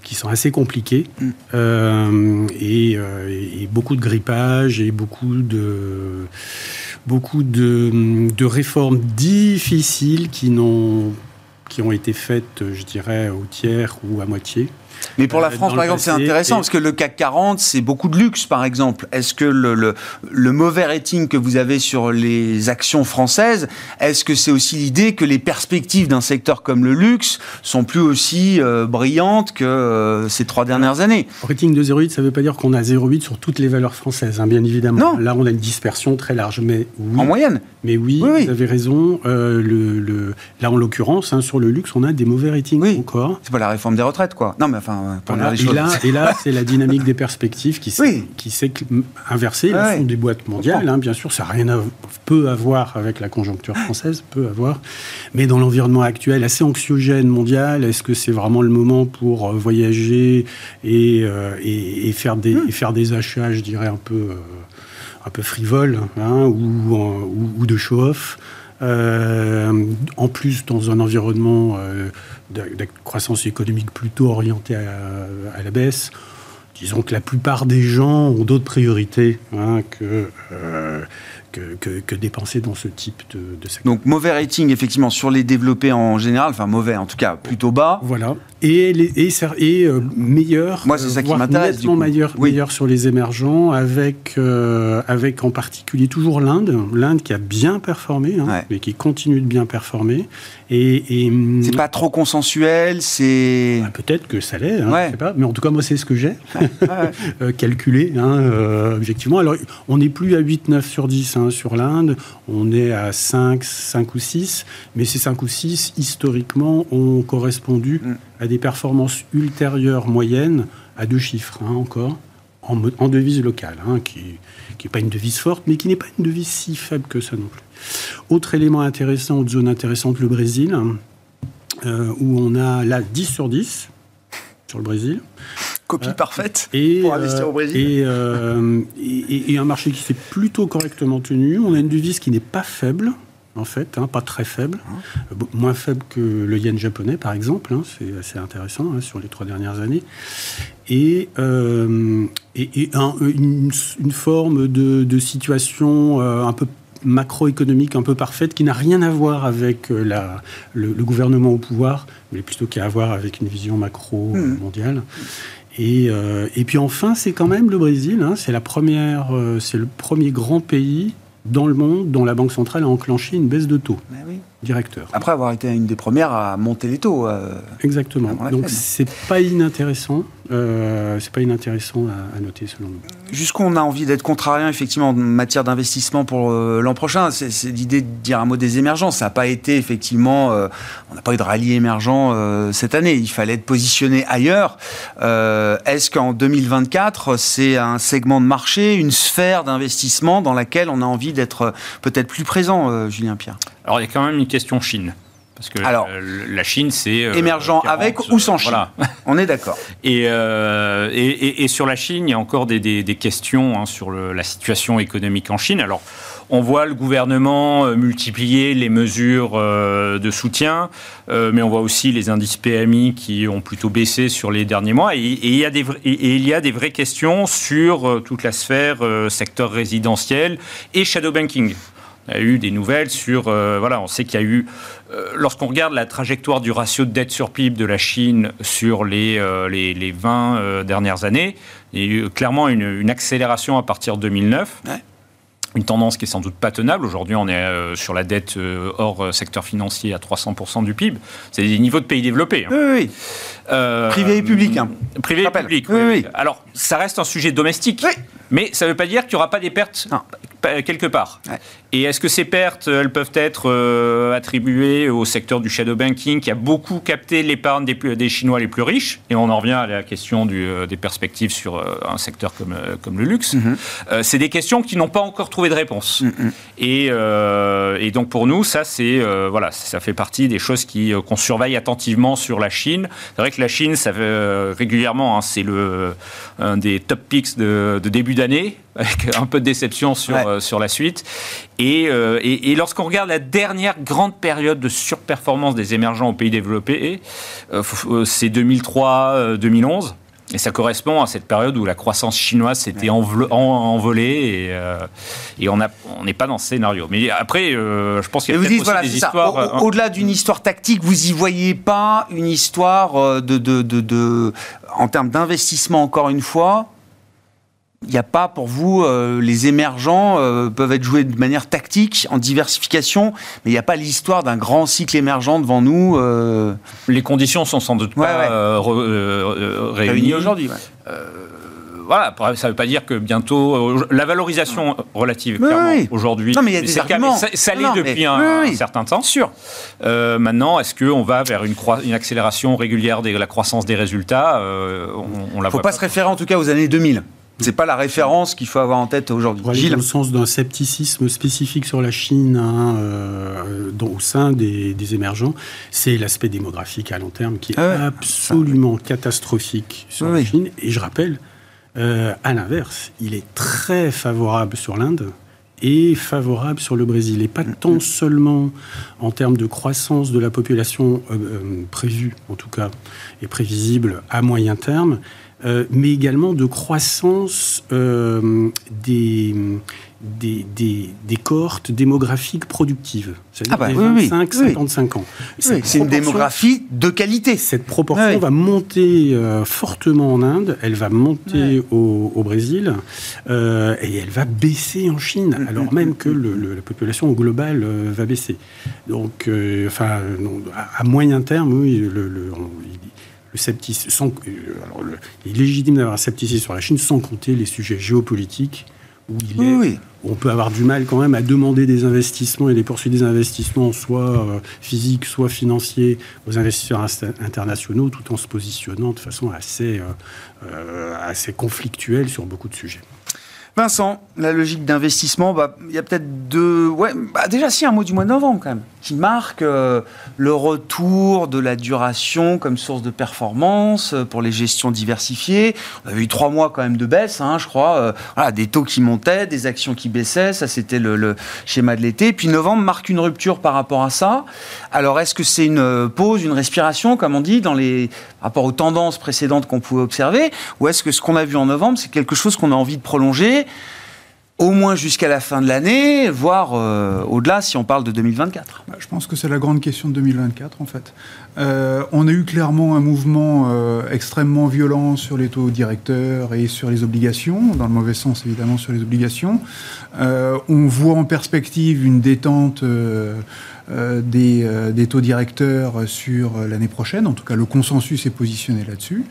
qui sont assez compliqués, mm. euh, et, euh, et beaucoup de grippage, et beaucoup de, beaucoup de, de réformes difficiles qui, n'ont, qui ont été faites, je dirais, au tiers ou à moitié. Mais pour euh, la France, par exemple, c'est intéressant, et... parce que le C A C quarante, c'est beaucoup de luxe, par exemple. Est-ce que le, le, le mauvais rating que vous avez sur les actions françaises, est-ce que c'est aussi l'idée que les perspectives d'un secteur comme le luxe sont plus aussi euh, brillantes que euh, ces trois dernières Alors, années ? Rating de zéro virgule huit, ça ne veut pas dire qu'on a zéro virgule huit sur toutes les valeurs françaises, hein, bien évidemment. Non. Là, on a une dispersion très large, mais oui. En moyenne ? Mais oui, oui, oui. Vous avez raison. Euh, le, le... Là, en l'occurrence, hein, sur le luxe, on a des mauvais ratings oui. encore. C'est pas la réforme des retraites, quoi. Non, mais enfin... Voilà, et, là, et là, c'est la dynamique des perspectives qui s'est, oui. qui s'est inversée. Là, ce sont des boîtes mondiales, hein, bien sûr, ça n'a rien à, peut avoir avec la conjoncture française, peut avoir. Mais dans l'environnement actuel, assez anxiogène mondial, est-ce que c'est vraiment le moment pour voyager et, euh, et, et, faire, des, mmh. et faire des achats, je dirais, un peu, euh, un peu frivoles, hein, ou, ou, ou de show-off? Euh, en plus, dans un environnement euh, de, de croissance économique plutôt orienté à, à la baisse, disons que la plupart des gens ont d'autres priorités hein, que, euh, que, que, que dépenser dans ce type de, de secteur. Donc mauvais rating effectivement sur les développés en général, enfin mauvais en tout cas, plutôt bas. Voilà, et, les, et, et euh, meilleur, Moi, c'est ça voire qui m'intéresse, nettement meilleur, oui. meilleur sur les émergents, avec, euh, avec en particulier toujours l'Inde, l'Inde qui a bien performé, hein, ouais. mais qui continue de bien performer. Et, et, c'est pas trop consensuel, c'est... Bah, peut-être que ça l'est, hein, ouais. je sais pas, mais en tout cas moi c'est ce que j'ai. Ah ouais. calculé, hein, euh, objectivement. Alors, on n'est plus à huit, neuf sur dix hein, sur l'Inde, on est à cinq, cinq ou six, mais ces cinq ou six, historiquement, ont correspondu mm. à des performances ultérieures moyennes à deux chiffres, hein, encore, en, en devise locale, hein, qui n'est pas une devise forte, mais qui n'est pas une devise si faible que ça non plus. Autre élément intéressant, autre zone intéressante, le Brésil, hein, euh, où on a là dix sur dix sur le Brésil. Copie parfaite et, pour investir au Brésil. Et, euh, et, et un marché qui s'est plutôt correctement tenu. On a une devise qui n'est pas faible, en fait, hein, pas très faible. Hein. Moins faible que le yen japonais, par exemple. Hein, c'est assez intéressant hein, sur les trois dernières années. Et, euh, et, et un, une, une forme de, de situation euh, un peu macroéconomique un peu parfaite, qui n'a rien à voir avec la, le, le gouvernement au pouvoir, mais plutôt qu'à voir avec une vision macro mmh. mondiale. Et, euh, et puis enfin, c'est quand même le Brésil, hein, c'est, la première, euh, c'est le premier grand pays dans le monde dont la Banque centrale a enclenché une baisse de taux. Ben oui. Directeur. Après avoir été une des premières à monter les taux. Euh, Exactement. Donc c'est pas inintéressant, euh, c'est pas inintéressant à, à noter selon nous. Jusqu'où on a envie d'être contrariant effectivement en matière d'investissement pour euh, l'an prochain, c'est, c'est l'idée de dire un mot des émergents. Ça n'a pas été effectivement, euh, on n'a pas eu de rallye émergent euh, cette année. Il fallait être positionné ailleurs. Euh, est-ce qu'en deux mille vingt-quatre, c'est un segment de marché, une sphère d'investissement dans laquelle on a envie d'être peut-être plus présent, euh, Julien Pierre ? Alors, il y a quand même une question Chine. Parce que Alors, euh, la Chine, c'est... Euh, émergent quarante, avec ou sans Chine. Voilà. On est d'accord. Et, euh, et, et, et sur la Chine, il y a encore des, des, des questions hein, sur le, la situation économique en Chine. Alors, on voit le gouvernement euh, multiplier les mesures euh, de soutien, euh, mais on voit aussi les indices P M I qui ont plutôt baissé sur les derniers mois. Et, et, il, y a des vra- et, et il y a des vraies questions sur euh, toute la sphère euh, secteur résidentiel et shadow banking. Il y a eu des nouvelles sur... Euh, voilà, on sait qu'il y a eu... Euh, lorsqu'on regarde la trajectoire du ratio de dette sur P I B de la Chine sur les, euh, les, les vingt euh, dernières années, il y a eu clairement une, une accélération à partir de deux mille neuf. Ouais. Une tendance qui est sans doute pas tenable. Aujourd'hui, on est euh, sur la dette euh, hors euh, secteur financier à trois cents pour cent du P I B. C'est des niveaux de pays développés. Hein. Oui, oui, oui. Euh, privé et public. Hein. Privé et public, oui, oui, oui. Alors, ça reste un sujet domestique, oui. mais ça ne veut pas dire qu'il n'y aura pas des pertes non. quelque part. Ouais. Et est-ce que ces pertes, elles peuvent être euh, attribuées au secteur du shadow banking qui a beaucoup capté l'épargne des, plus, des Chinois les plus riches ? Et on en revient à la question du, euh, des perspectives sur euh, un secteur comme, euh, comme le luxe. Mm-hmm. Euh, c'est des questions qui n'ont pas encore trouvé de réponse. Mm-hmm. Et, euh, et donc, pour nous, ça, c'est, euh, voilà, ça fait partie des choses qui, euh, qu'on surveille attentivement sur la Chine. C'est vrai que la Chine, ça fait euh, régulièrement, hein, c'est le, un des top picks de, de début d'année, avec un peu de déception sur, ouais. euh, sur la suite. Et, euh, et, et lorsqu'on regarde la dernière grande période de surperformance des émergents aux pays développés, euh, c'est deux mille trois à deux mille onze. Et ça correspond à cette période où la croissance chinoise s'était envol- en, envolée et, euh, et on n'est pas dans ce scénario. Mais après, euh, je pense qu'il y a peut-être aussi voilà, des histoires... Au, hein. Au-delà d'une histoire tactique, vous n'y voyez pas une histoire de, de, de, de... En termes d'investissement, encore une fois, il n'y a pas pour vous... Euh, les émergents euh, peuvent être joués de manière tactique, en diversification, mais il n'y a pas l'histoire d'un grand cycle émergent devant nous. Euh... Les conditions sont sans doute ouais, pas ouais. Euh, re, euh, réunies. Réunies aujourd'hui, ouais. Euh, voilà, ça ne veut pas dire que bientôt... Euh, la valorisation relative, mais clairement, oui. aujourd'hui... Non, mais il y a des arguments. Ça, ça l'est non, depuis mais, un, oui. un certain temps. Sûr. Euh, maintenant, est-ce qu'on va vers une, croi- une accélération régulière de la croissance des résultats euh, on, on la faut voit pas, pas se référer, en tout cas, aux années deux mille. C'est pas la référence qu'il faut avoir en tête aujourd'hui. Gilles. Dans le sens d'un scepticisme spécifique sur la Chine hein, euh, dans, au sein des, des émergents, c'est l'aspect démographique à long terme qui est ah ouais. absolument ah ouais. catastrophique sur oui. la Chine. Et je rappelle, euh, à l'inverse, il est très favorable sur l'Inde et favorable sur le Brésil. Et pas mmh. tant seulement en termes de croissance de la population euh, euh, prévue, en tout cas, et prévisible à moyen terme, euh, mais également de croissance euh, des, des, des, des cohortes démographiques productives, c'est-à-dire ah bah, des vingt-cinq à cinquante-cinq oui, oui. ans. Oui, c'est une démographie de qualité. Cette proportion oui. va monter euh, fortement en Inde, elle va monter oui. au, au Brésil, euh, et elle va baisser en Chine, mmh, alors même que le, le, la population globale euh, va baisser. Donc, euh, enfin, non, à, à moyen terme, oui, le... le on, il, Le scepticisme, sans, alors le, il est légitime d'avoir un scepticisme sur la Chine, sans compter les sujets géopolitiques, où il est, oui. on peut avoir du mal quand même à demander des investissements et les poursuites des investissements, soit euh, physiques, soit financiers, aux investisseurs insta- internationaux, tout en se positionnant de façon assez, euh, euh, assez conflictuelle sur beaucoup de sujets. Vincent, la logique d'investissement, bah, y a peut-être deux... Ouais, bah déjà, si, un mot du mois de novembre, quand même, qui marque euh, le retour de la duration comme source de performance euh, pour les gestions diversifiées. On a eu trois mois, quand même, de baisse, hein, je crois. Euh, voilà, des taux qui montaient, des actions qui baissaient. Ça, c'était le, le schéma de l'été. Et puis, novembre marque une rupture par rapport à ça. Alors, est-ce que c'est une pause, une respiration, comme on dit, dans les... par rapport aux tendances précédentes qu'on pouvait observer? Ou est-ce que ce qu'on a vu en novembre, c'est quelque chose qu'on a envie de prolonger au moins jusqu'à la fin de l'année, voire euh, au-delà, si on parle de deux mille vingt-quatre. Je pense que c'est la grande question de deux mille vingt-quatre, en fait. Euh, on a eu clairement un mouvement euh, extrêmement violent sur les taux directeurs et sur les obligations, dans le mauvais sens, évidemment, sur les obligations. Euh, on voit en perspective une détente... Euh, Euh, des, euh, des taux directeurs sur euh, l'année prochaine. En tout cas, le consensus est positionné là-dessus.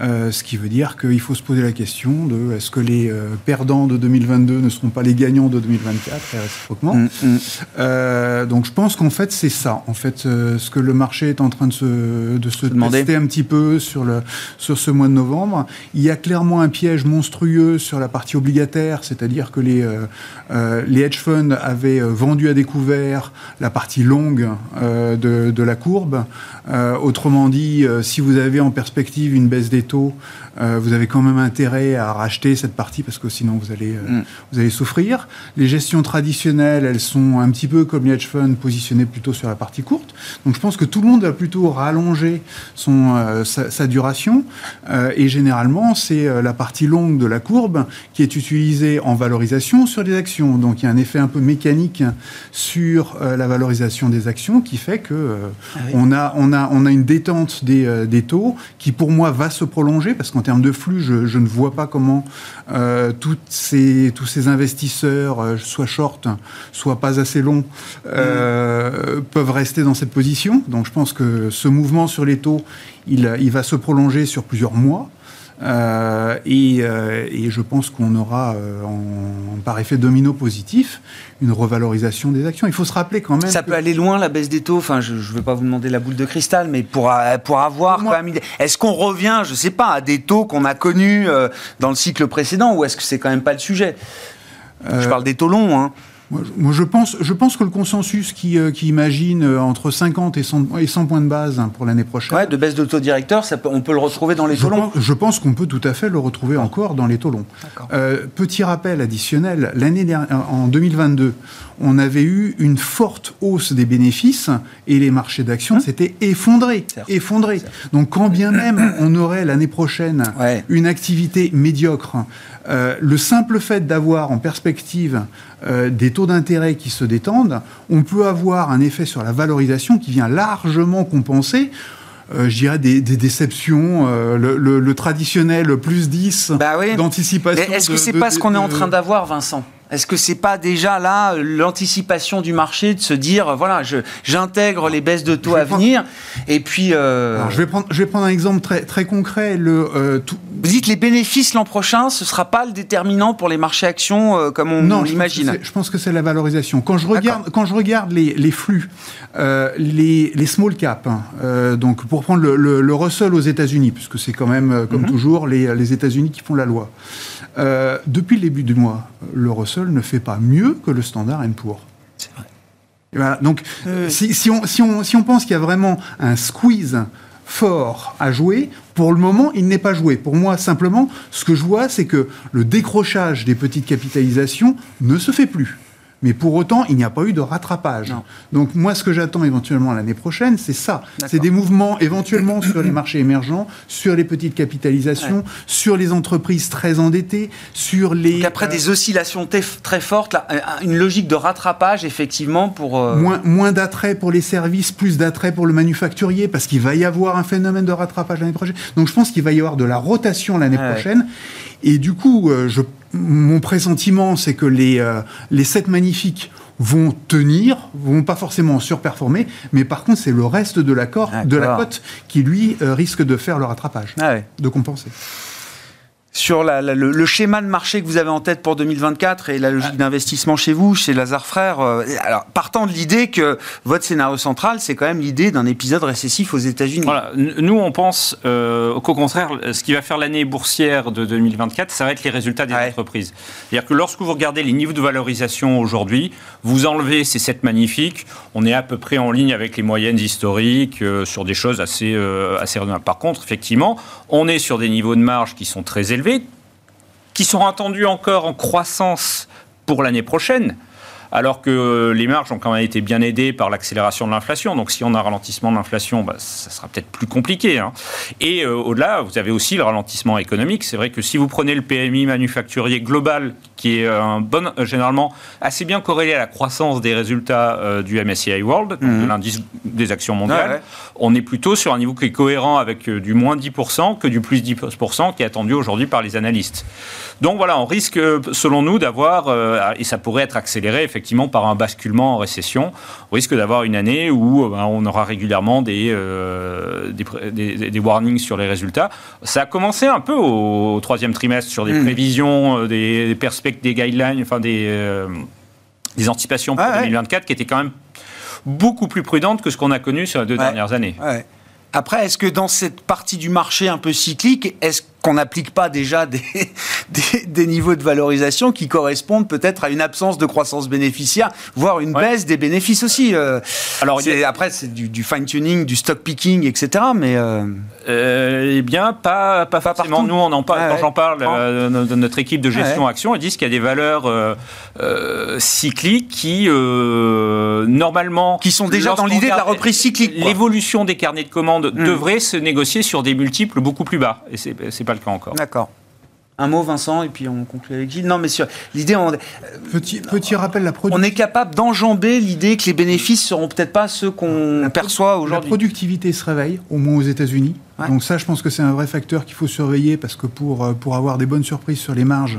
Euh, ce qui veut dire qu'il faut se poser la question de est-ce que les euh, perdants de deux mille vingt-deux ne seront pas les gagnants de deux mille vingt-quatre, réciproquement. Mm, mm. euh, Donc, je pense qu'en fait, c'est ça. En fait, euh, ce que le marché est en train de se, de se tester un petit peu sur, le, sur ce mois de novembre. Il y a clairement un piège monstrueux sur la partie obligataire, c'est-à-dire que les, euh, euh, les hedge funds avaient vendu à découvert la partie longue euh, de, de la courbe. Euh, autrement dit, euh, si vous avez en perspective une baisse des taux, euh, vous avez quand même intérêt à racheter cette partie parce que sinon vous allez, euh, mm. vous allez souffrir. Les gestions traditionnelles, elles sont un petit peu comme les hedge funds positionnées plutôt sur la partie courte. Donc je pense que tout le monde va plutôt rallonger son, euh, sa, sa duration euh, et généralement c'est euh, la partie longue de la courbe qui est utilisée en valorisation sur les actions. Donc il y a un effet un peu mécanique sur euh, la valorisation des actions qui fait que euh, ah oui. on a on a on a une détente des euh, des taux qui pour moi va se prolonger parce qu'en termes de flux je, je ne vois pas comment euh, toutes ces tous ces investisseurs euh, soit short soit pas assez longs euh, mmh. peuvent rester dans cette position. Donc je pense que ce mouvement sur les taux il il va se prolonger sur plusieurs mois. Euh, et, euh, et je pense qu'on aura, euh, en, par effet domino positif, une revalorisation des actions. Il faut se rappeler quand même... Ça que... peut aller loin, la baisse des taux. Enfin, je ne vais pas vous demander la boule de cristal, mais pour, pour avoir... Moi... quand même... Est-ce qu'on revient, je ne sais pas, à des taux qu'on a connus euh, dans le cycle précédent, ou est-ce que ce n'est quand même pas le sujet ? euh... Je parle des taux longs, hein. Moi, je pense, je pense que le consensus qui, euh, qui imagine euh, entre cinquante et cent, et cent points de base hein, pour l'année prochaine... Ouais, de baisse de taux directeur, ça peut, on peut le retrouver dans les taux longs. Je pense qu'on peut tout à fait le retrouver ah. encore dans les taux longs. Euh, petit rappel additionnel, l'année dernière, en deux mille vingt-deux, on avait eu une forte hausse des bénéfices et les marchés d'actions hum. s'étaient effondrés. effondrés. Donc quand bien même on aurait l'année prochaine ouais. une activité médiocre, euh, le simple fait d'avoir en perspective euh, des taux d'intérêt qui se détendent, on peut avoir un effet sur la valorisation qui vient largement compenser, euh, je dirais, des, des déceptions, euh, le, le, le traditionnel plus dix bah oui. d'anticipation. Mais est-ce de, que c'est de, pas de, ce qu'on de, est en train d'avoir, Vincent ? Est-ce que c'est pas déjà là l'anticipation du marché de se dire voilà je j'intègre les baisses de taux à prendre... venir et puis euh... Alors, je vais prendre je vais prendre un exemple très très concret le euh, tout... vous dites les bénéfices l'an prochain ce sera pas le déterminant pour les marchés actions euh, comme on, non, on l'imagine. Je pense que c'est la valorisation quand je regarde D'accord. quand je regarde les les flux euh, les les small caps hein, euh, donc pour prendre le, le le Russell aux États-Unis puisque c'est quand même comme mm-hmm. toujours les les États-Unis qui font la loi euh, depuis le début du mois le Russell ne fait pas mieux que le Standard and Poor's. C'est vrai. Et voilà, donc, euh... si, si, on, si, on, si on pense qu'il y a vraiment un squeeze fort à jouer, pour le moment, il n'est pas joué. Pour moi, simplement, ce que je vois, c'est que le décrochage des petites capitalisations ne se fait plus. Mais pour autant, il n'y a pas eu de rattrapage. Non. Donc moi, ce que j'attends éventuellement l'année prochaine, c'est ça. C'est des mouvements éventuellement sur les marchés émergents, sur les petites capitalisations, ouais. sur les entreprises très endettées, sur les... Donc après euh... des oscillations très fortes, là, une logique de rattrapage, effectivement, pour... Euh... Moins, moins d'attrait pour les services, plus d'attrait pour le manufacturier, parce qu'il va y avoir un phénomène de rattrapage l'année prochaine. Donc je pense qu'il va y avoir de la rotation l'année ouais. prochaine. Et du coup, euh, je pense... Mon pressentiment, c'est que les, euh, les sept magnifiques vont tenir, vont pas forcément surperformer, mais par contre, c'est le reste de la, corde, de la cote qui, lui, euh, risque de faire le rattrapage, ah ouais. de compenser. Sur la, la, le, le schéma de marché que vous avez en tête pour deux mille vingt-quatre et la logique ah. d'investissement chez vous, chez Lazare Frères, euh, alors, partant de l'idée que votre scénario central, c'est quand même l'idée d'un épisode récessif aux États-Unis. Voilà, nous, on pense euh, qu'au contraire, ce qui va faire l'année boursière de deux mille vingt-quatre, ça va être les résultats des ouais. entreprises. C'est-à-dire que lorsque vous regardez les niveaux de valorisation aujourd'hui, vous enlevez ces sept magnifiques, on est à peu près en ligne avec les moyennes historiques euh, sur des choses assez, euh, assez renouvelables. Par contre, effectivement, on est sur des niveaux de marge qui sont très élevés, qui sont attendus encore en croissance pour l'année prochaine, alors que les marges ont quand même été bien aidées par l'accélération de l'inflation. Donc si on a un ralentissement de l'inflation, bah, ça sera peut-être plus compliqué. Hein. Et euh, au-delà, vous avez aussi le ralentissement économique. C'est vrai que si vous prenez le P M I manufacturier global, qui est un bon, euh, généralement assez bien corrélé à la croissance des résultats euh, du M S C I World, mmh. de l'indice des actions mondiales, ah ouais. on est plutôt sur un niveau qui est cohérent avec euh, du moins dix pour cent que du plus dix pour cent qui est attendu aujourd'hui par les analystes. Donc voilà, on risque, selon nous, d'avoir, euh, et ça pourrait être accéléré, effectivement, effectivement, par un basculement en récession, on risque d'avoir une année où ben, on aura régulièrement des, euh, des, des, des warnings sur les résultats. Ça a commencé un peu au, au troisième trimestre sur des mmh. prévisions, des, des perspectives, des guidelines, enfin des, euh, des anticipations pour ah, deux mille vingt-quatre ouais. qui étaient quand même beaucoup plus prudentes que ce qu'on a connu sur les deux ouais. dernières années. Ouais. Après, est-ce que dans cette partie du marché un peu cyclique, est-ce qu'on n'applique pas déjà des, des, des niveaux de valorisation qui correspondent peut-être à une absence de croissance bénéficiaire, voire une ouais. baisse des bénéfices aussi. Euh, Alors, c'est, a... Après, c'est du, du fine-tuning, du stock-picking, et cetera. Mais euh... Euh, eh bien, pas, pas, pas forcément. Partout. Nous, on en parle, ah, quand ouais. j'en parle euh, de notre équipe de gestion ah, ouais. action, ils disent qu'il y a des valeurs euh, euh, cycliques qui, euh, normalement... Qui sont déjà dans l'idée de la reprise cyclique. L'évolution des carnets de commandes mmh. devrait se négocier sur des multiples beaucoup plus bas. Et c'est, c'est pas le cas encore. D'accord. Un mot, Vincent, et puis on conclut avec Gilles. Non, mais sur l'idée... On... Petit, petit rappel, la production... On est capable d'enjamber l'idée que les bénéfices ne seront peut-être pas ceux qu'on la perçoit aujourd'hui. La productivité se réveille, au moins aux États-Unis. Ouais. Donc ça, je pense que c'est un vrai facteur qu'il faut surveiller, parce que pour, pour avoir des bonnes surprises sur les marges,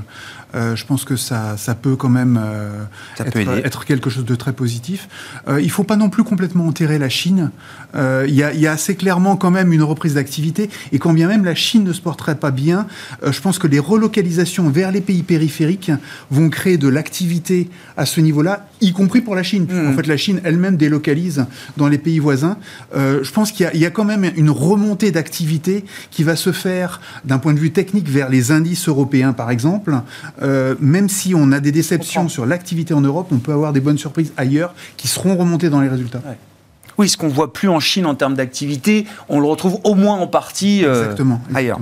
euh, je pense que ça, ça peut quand même euh, ça être, peut être quelque chose de très positif. Euh, il ne faut pas non plus complètement enterrer la Chine. Il euh, y, y a assez clairement quand même une reprise d'activité, et quand bien même la Chine ne se porterait pas bien, euh, je pense que les relocalisations vers les pays périphériques vont créer de l'activité à ce niveau-là, y compris pour la Chine. Mmh. En fait, la Chine elle-même délocalise dans les pays voisins. Euh, je pense qu'il y a, il y a quand même une remontée d'activité qui va se faire d'un point de vue technique vers les indices européens, par exemple. Euh, même si on a des déceptions sur l'activité en Europe, on peut avoir des bonnes surprises ailleurs qui seront remontées dans les résultats. Ouais. Oui, ce qu'on ne voit plus en Chine en termes d'activité, on le retrouve au moins en partie euh, exactement, exactement. ailleurs.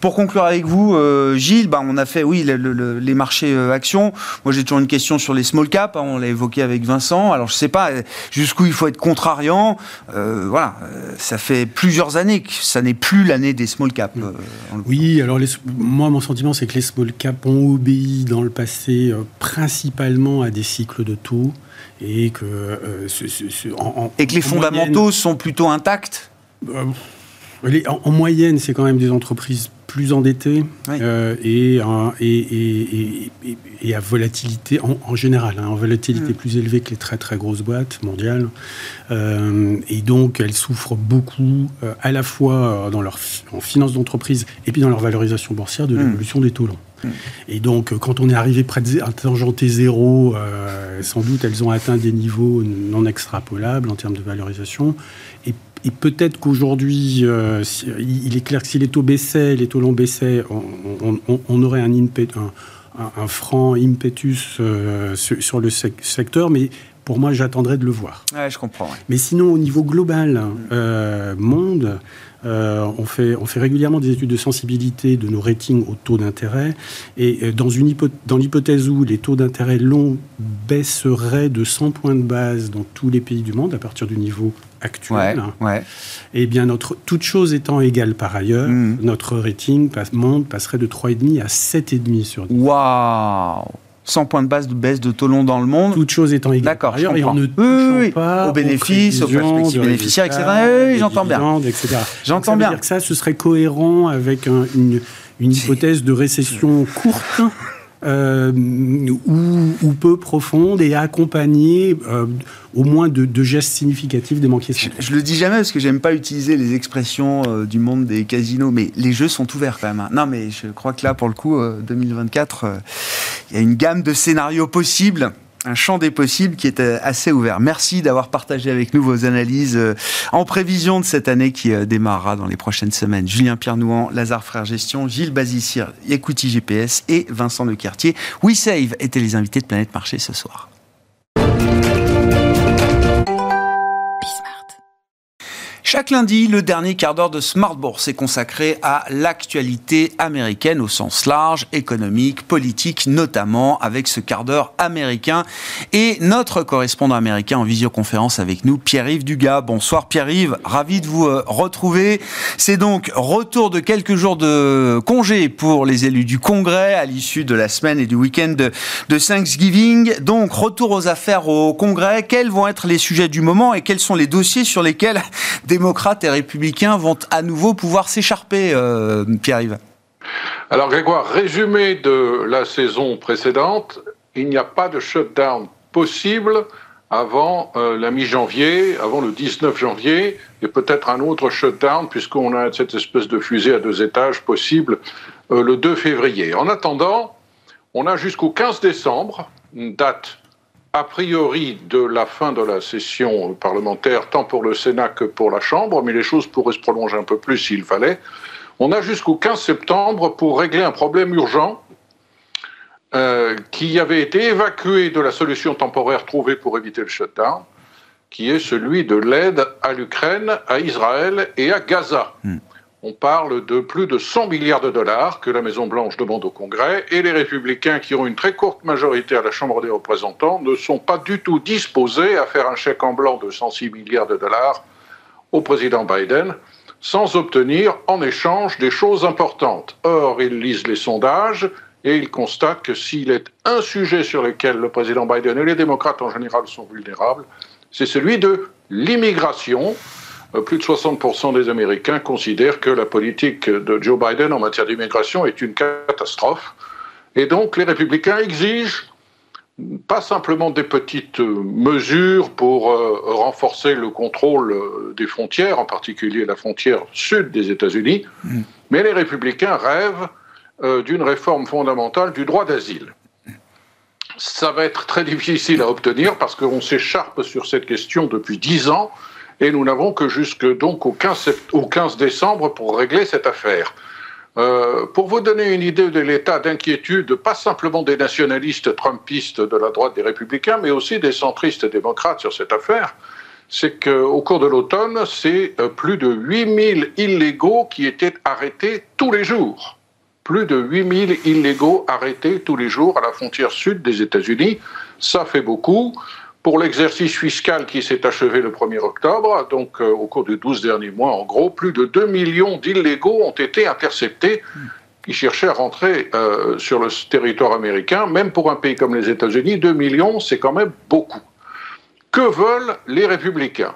Pour conclure avec vous, euh, Gilles, bah, on a fait oui, le, le, les marchés euh, actions. Moi, j'ai toujours une question sur les small caps. Hein, on l'a évoqué avec Vincent. Alors, je ne sais pas jusqu'où il faut être contrariant. Euh, voilà, euh, ça fait plusieurs années que ça n'est plus l'année des small caps. Euh, oui, alors les, moi, mon sentiment, c'est que les small caps ont obéi dans le passé euh, principalement à des cycles de taux. Et que, euh, ce, ce, ce, en, en, et que les fondamentaux moyenne, sont plutôt intacts euh, les, en, en moyenne, c'est quand même des entreprises plus endettées oui. euh, et, hein, et, et, et, et à volatilité en, en général, hein, en volatilité mmh. plus élevée que les très très grosses boîtes mondiales. Euh, et donc, elles souffrent beaucoup, euh, à la fois dans leur en finance d'entreprise et puis dans leur valorisation boursière de mmh. l'évolution des taux longs. Mmh. Et donc, quand on est arrivé près de tangenter zéro, euh, sans doute, elles ont atteint des niveaux non extrapolables en termes de valorisation. Et Et peut-être qu'aujourd'hui, euh, il est clair que si les taux baissaient, les taux longs baissaient, on, on, on aurait un, impé- un, un franc impétus euh, sur le secteur, mais Pour moi, j'attendrai de le voir. Ouais, je comprends. Ouais. Mais sinon, au niveau global, euh, monde, euh, on fait, on fait régulièrement des études de sensibilité de nos ratings aux taux d'intérêt. Et dans, une hypoth- dans l'hypothèse où les taux d'intérêt longs baisseraient de cent points de base dans tous les pays du monde à partir du niveau actuel, ouais, ouais. Eh bien, notre, toute chose étant égale par ailleurs, mmh. notre rating passe, monde passerait de trois virgule cinq à sept virgule cinq sur dix. Waouh! cent points de base de baisse de taux longs dans le monde. Toute chose étant égale. D'accord, ailleurs, et en ne touchant oui, pas aux bénéfices, aux perspectives bénéficiaires, et cetret. Oui, j'entends bien. et cetera. J'entends Donc, bien. Dire que ça, ce serait cohérent avec un, une, une hypothèse de récession courte euh, ou, ou peu profonde et accompagnée euh, au moins de, de gestes significatifs des banquiers centraux. Je, je le dis jamais parce que j'aime pas utiliser les expressions euh, du monde des casinos, mais les jeux sont ouverts quand même. Hein. Non, mais je crois que là, pour le coup, euh, deux mille vingt-quatre, euh, il y a une gamme de scénarios possibles, un champ des possibles qui est assez ouvert. Merci d'avoir partagé avec nous vos analyses en prévision de cette année qui démarrera dans les prochaines semaines. Julien Pierre Nouan, Lazare Frères Gestion, Gilles Basicière, Equity G P S et Vincent Le Cartier. WeSave étaient les invités de Planète Marché ce soir. Chaque lundi, le dernier quart d'heure de Smart Bourse est consacré à l'actualité américaine au sens large, économique, politique, notamment avec ce quart d'heure américain. Et notre correspondant américain en visioconférence avec nous, Pierre-Yves Dugua. Bonsoir Pierre-Yves, ravi de vous retrouver. C'est donc retour de quelques jours de congé pour les élus du Congrès à l'issue de la semaine et du week-end de Thanksgiving. Donc retour aux affaires au Congrès. Quels vont être les sujets du moment et quels sont les dossiers sur lesquels des démocrates et républicains vont à nouveau pouvoir s'écharper, euh, Pierre-Yves. Alors Grégoire, résumé de la saison précédente, il n'y a pas de shutdown possible avant euh, la mi-janvier, avant le dix-neuf janvier, et peut-être un autre shutdown, puisqu'on a cette espèce de fusée à deux étages possible euh, le deux février. En attendant, on a jusqu'au quinze décembre, une date a priori de la fin de la session parlementaire, tant pour le Sénat que pour la Chambre, mais les choses pourraient se prolonger un peu plus s'il fallait. On a jusqu'au quinze septembre pour régler un problème urgent euh, qui avait été évacué de la solution temporaire trouvée pour éviter le shutdown, qui est celui de l'aide à l'Ukraine, à Israël et à Gaza. Mmh. On parle de plus de cent milliards de dollars que la Maison-Blanche demande au Congrès et les républicains qui ont une très courte majorité à la Chambre des représentants ne sont pas du tout disposés à faire un chèque en blanc de cent six milliards de dollars au président Biden sans obtenir en échange des choses importantes. Or, ils lisent les sondages et ils constatent que s'il est un sujet sur lequel le président Biden et les démocrates en général sont vulnérables, c'est celui de l'immigration. Plus de soixante pour cent des Américains considèrent que la politique de Joe Biden en matière d'immigration est une catastrophe. Et donc, les républicains exigent pas simplement des petites mesures pour euh, renforcer le contrôle des frontières, en particulier la frontière sud des États-Unis, mmh. mais les républicains rêvent euh, d'une réforme fondamentale du droit d'asile. Ça va être très difficile à obtenir parce qu'on s'écharpe sur cette question depuis dix ans, et nous n'avons que jusque donc au quinze, sept... au quinze décembre pour régler cette affaire. Euh, pour vous donner une idée de l'état d'inquiétude, pas simplement des nationalistes trumpistes de la droite des Républicains, mais aussi des centristes démocrates sur cette affaire, c'est qu'au cours de l'automne, c'est plus de huit mille illégaux qui étaient arrêtés tous les jours. Plus de huit mille illégaux arrêtés tous les jours à la frontière sud des États-Unis. Ça fait beaucoup. Pour l'exercice fiscal qui s'est achevé le premier octobre, donc euh, au cours des douze derniers mois, en gros, plus de deux millions d'illégaux ont été interceptés qui cherchaient à rentrer euh, sur le territoire américain. Même pour un pays comme les États-Unis, deux millions, c'est quand même beaucoup. Que veulent les républicains?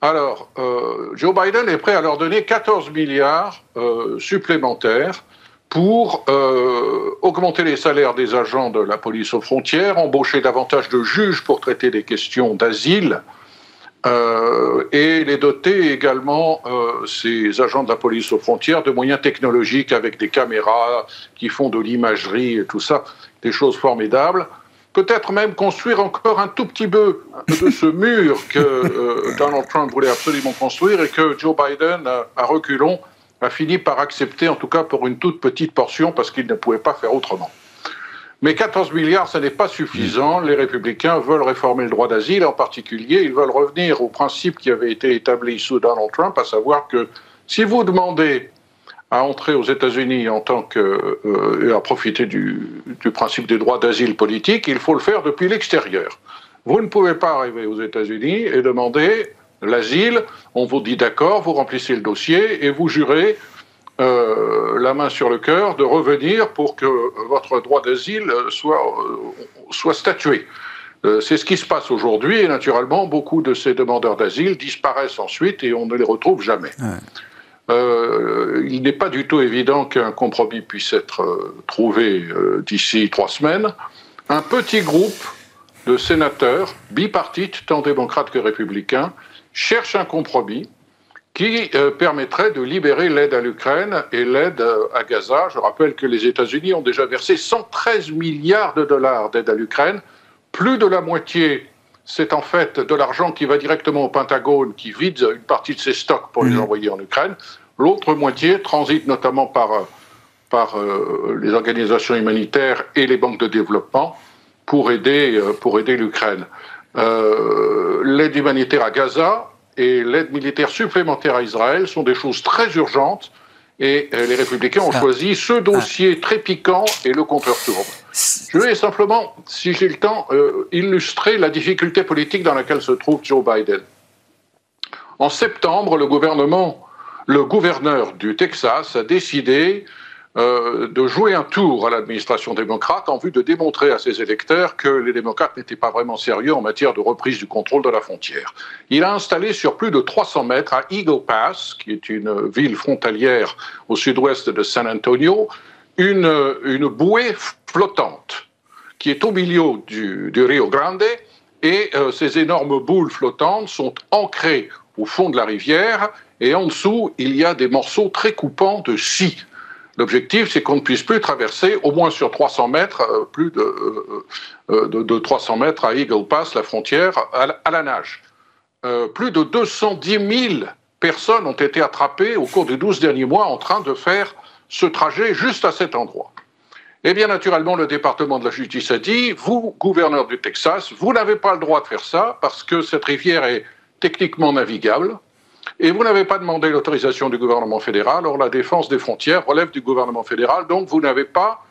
Alors, euh, Joe Biden est prêt à leur donner quatorze milliards euh, supplémentaires pour euh, augmenter les salaires des agents de la police aux frontières, embaucher davantage de juges pour traiter des questions d'asile euh, et les doter également, euh, ces agents de la police aux frontières, de moyens technologiques avec des caméras qui font de l'imagerie et tout ça, des choses formidables. Peut-être même construire encore un tout petit peu de ce mur que euh, Donald Trump voulait absolument construire et que Joe Biden, à reculons, a fini par accepter, en tout cas pour une toute petite portion, parce qu'il ne pouvait pas faire autrement. Mais quatorze milliards, ce n'est pas suffisant. Les Républicains veulent réformer le droit d'asile. En particulier, ils veulent revenir au principe qui avait été établi sous Donald Trump, à savoir que si vous demandez à entrer aux États-Unis en tant que, euh, et à profiter du, du principe des droits d'asile politique, il faut le faire depuis l'extérieur. Vous ne pouvez pas arriver aux États-Unis et demander l'asile. On vous dit d'accord, vous remplissez le dossier et vous jurez euh, la main sur le cœur de revenir pour que votre droit d'asile soit, euh, soit statué. Euh, c'est ce qui se passe aujourd'hui et naturellement, beaucoup de ces demandeurs d'asile disparaissent ensuite et on ne les retrouve jamais. Ouais. Euh, il n'est pas du tout évident qu'un compromis puisse être euh, trouvé euh, d'ici trois semaines. Un petit groupe de sénateurs, bipartites, tant démocrates que républicains, cherche un compromis qui euh, permettrait de libérer l'aide à l'Ukraine et l'aide euh, à Gaza. Je rappelle que les États-Unis ont déjà versé cent treize milliards de dollars d'aide à l'Ukraine. Plus de la moitié, c'est en fait de l'argent qui va directement au Pentagone, qui vide une partie de ses stocks pour mmh. les envoyer en Ukraine. L'autre moitié transite notamment par, par euh, les organisations humanitaires et les banques de développement pour aider, euh, pour aider l'Ukraine. Euh, l'aide humanitaire à Gaza et l'aide militaire supplémentaire à Israël sont des choses très urgentes et euh, les Républicains ont ah. choisi ce dossier ah. très piquant et le compte retourne. Je vais simplement, si j'ai le temps, euh, illustrer la difficulté politique dans laquelle se trouve Joe Biden. En septembre, le gouvernement, le gouverneur du Texas a décidé euh, de jouer un tour à l'administration démocrate en vue de démontrer à ses électeurs que les démocrates n'étaient pas vraiment sérieux en matière de reprise du contrôle de la frontière. Il a installé sur plus de trois cents mètres à Eagle Pass, qui est une ville frontalière au sud-ouest de San Antonio, Une, une bouée flottante qui est au milieu du, du Rio Grande et euh, ces énormes boules flottantes sont ancrées au fond de la rivière et en dessous, il y a des morceaux très coupants de scie. L'objectif, c'est qu'on ne puisse plus traverser, au moins sur trois cents mètres, euh, plus de, euh, de, de trois cents mètres à Eagle Pass, la frontière, à la, à la nage. Euh, plus de deux cent dix mille personnes ont été attrapées au cours des douze derniers mois en train de faire ce trajet juste à cet endroit. Eh bien, naturellement, le département de la justice a dit « Vous, gouverneur du Texas, vous n'avez pas le droit de faire ça parce que cette rivière est techniquement navigable et vous n'avez pas demandé l'autorisation du gouvernement fédéral. Or, la défense des frontières relève du gouvernement fédéral, donc vous n'avez pas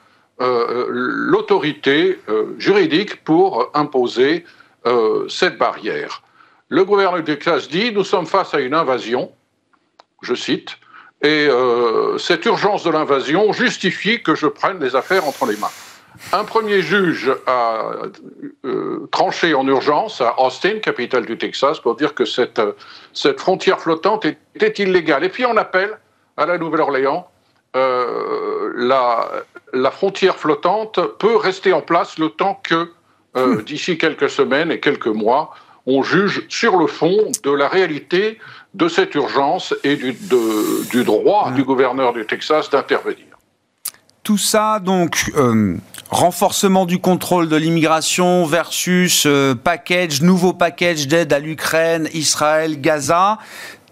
euh, l'autorité euh, juridique pour imposer euh, cette barrière. » Le gouverneur du Texas dit « Nous sommes face à une invasion, je cite, et euh, cette urgence de l'invasion justifie que je prenne les affaires entre les mains. » Un premier juge a euh, tranché en urgence à Austin, capitale du Texas, pour dire que cette, cette frontière flottante était illégale. Et puis on appelle à la Nouvelle-Orléans, euh, la, la frontière flottante peut rester en place le temps que, euh, d'ici quelques semaines et quelques mois, on juge sur le fond de la réalité de cette urgence et du, de, du droit du gouverneur du Texas d'intervenir. Tout ça, donc, euh, renforcement du contrôle de l'immigration versus euh, package, nouveau package d'aide à l'Ukraine, Israël, Gaza,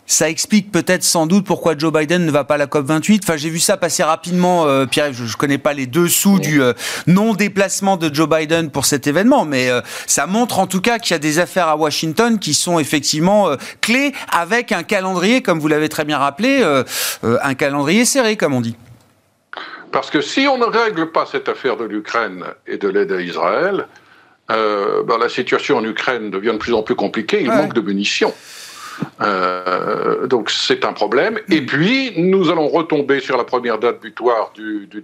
ça explique peut-être sans doute pourquoi Joe Biden ne va pas à la C O P vingt-huit. Enfin, j'ai vu ça passer rapidement, euh, Pierre, je ne connais pas les dessous oui. du euh, non-déplacement de Joe Biden pour cet événement, mais euh, ça montre en tout cas qu'il y a des affaires à Washington qui sont effectivement euh, clés, avec un calendrier, comme vous l'avez très bien rappelé, euh, euh, un calendrier serré, comme on dit. Parce que si on ne règle pas cette affaire de l'Ukraine et de l'aide à Israël, euh, ben, la situation en Ukraine devient de plus en plus compliquée, il ouais. manque de munitions. Euh, donc c'est un problème. Et puis nous allons retomber sur la première date butoir du, du,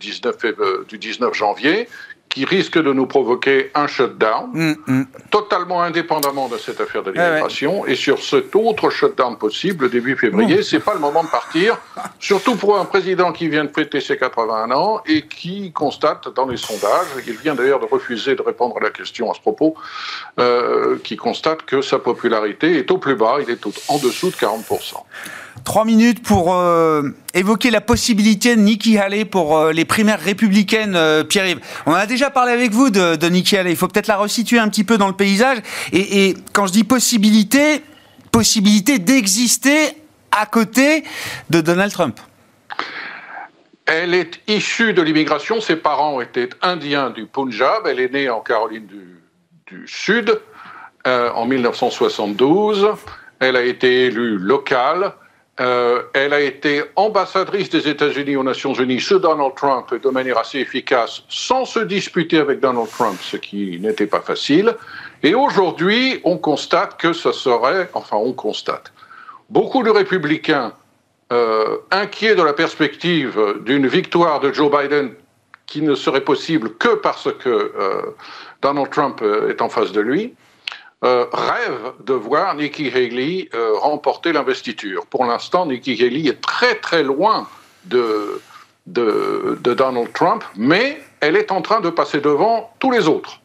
dix-neuf janvier qui risque de nous provoquer un shutdown mm-hmm. totalement indépendamment de cette affaire de l'immigration. Ouais, ouais. Et sur cet autre shutdown possible début février, mmh. c'est pas le moment de partir, surtout pour un président qui vient de fêter ses quatre-vingt-un ans et qui constate dans les sondages, il vient d'ailleurs de refuser de répondre à la question à ce propos, euh, qui constate que sa popularité est au plus bas, il est au, en dessous de quarante pour cent. Trois minutes pour euh, évoquer la possibilité de Nikki Haley pour euh, les primaires républicaines, euh, Pierre-Yves. On a déjà parlé avec vous de, de Nikki Haley. Il faut peut-être la resituer un petit peu dans le paysage. Et, et quand je dis possibilité, possibilité d'exister à côté de Donald Trump. Elle est issue de l'immigration. Ses parents étaient indiens du Punjab. Elle est née en Caroline du, du Sud euh, en mille neuf cent soixante-douze. Elle a été élue locale. Euh, elle a été ambassadrice des États-Unis aux Nations Unies sous Donald Trump de manière assez efficace, sans se disputer avec Donald Trump, ce qui n'était pas facile. Et aujourd'hui, on constate que ce serait... Enfin, on constate. Beaucoup de républicains euh, inquiets de la perspective d'une victoire de Joe Biden qui ne serait possible que parce que euh, Donald Trump est en face de lui, Euh, rêve de voir Nikki Haley euh, remporter l'investiture. Pour l'instant, Nikki Haley est très très loin de, de, de Donald Trump, mais elle est en train de passer devant tous les autres.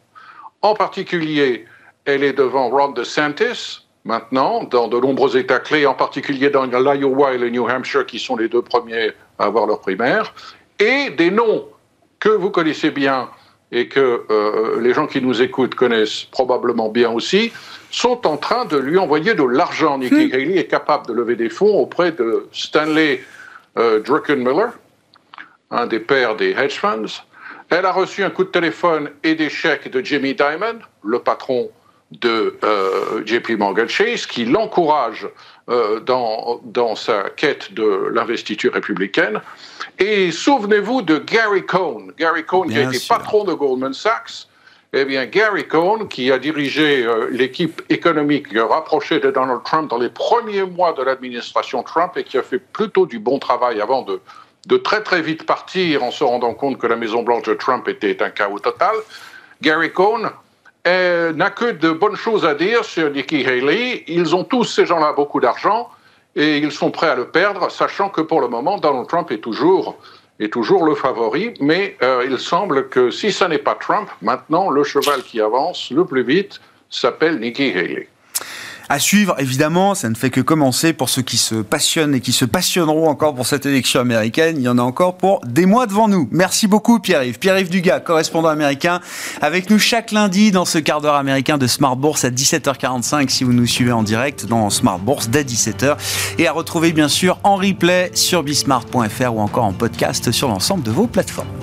En particulier, elle est devant Ron DeSantis, maintenant, dans de nombreux États clés, en particulier dans l'Iowa et le New Hampshire, qui sont les deux premiers à avoir leur primaire, et des noms que vous connaissez bien, et que euh, les gens qui nous écoutent connaissent probablement bien aussi, sont en train de lui envoyer de l'argent. Nikki mmh. Haley est capable de lever des fonds auprès de Stanley euh, Druckenmiller, un des pères des hedge funds. Elle a reçu un coup de téléphone et des chèques de Jamie Dimon, le patron de euh, J P Morgan Chase, qui l'encourage euh, dans, dans sa quête de l'investiture républicaine. Et souvenez-vous de Gary Cohn. Gary Cohn, bien qui a été sûr. patron de Goldman Sachs. Eh bien, Gary Cohn, qui a dirigé euh, l'équipe économique rapprochée de Donald Trump dans les premiers mois de l'administration Trump et qui a fait plutôt du bon travail avant de, de très très vite partir en se rendant compte que la Maison-Blanche de Trump était un chaos total. Gary Cohn n'a que de bonnes choses à dire sur Nikki Haley. Ils ont tous, ces gens-là, beaucoup d'argent et ils sont prêts à le perdre, sachant que pour le moment, Donald Trump est toujours, est toujours le favori. Mais euh, il semble que si ça n'est pas Trump, maintenant, le cheval qui avance le plus vite s'appelle Nikki Haley. À suivre, évidemment, ça ne fait que commencer pour ceux qui se passionnent et qui se passionneront encore pour cette élection américaine. Il y en a encore pour des mois devant nous. Merci beaucoup, Pierre-Yves. Pierre-Yves Dugua, correspondant américain, avec nous chaque lundi dans ce quart d'heure américain de Smart Bourse à dix-sept heures quarante-cinq, si vous nous suivez en direct dans Smart Bourse dès dix-sept heures. Et à retrouver, bien sûr, en replay sur b smart point f r ou encore en podcast sur l'ensemble de vos plateformes.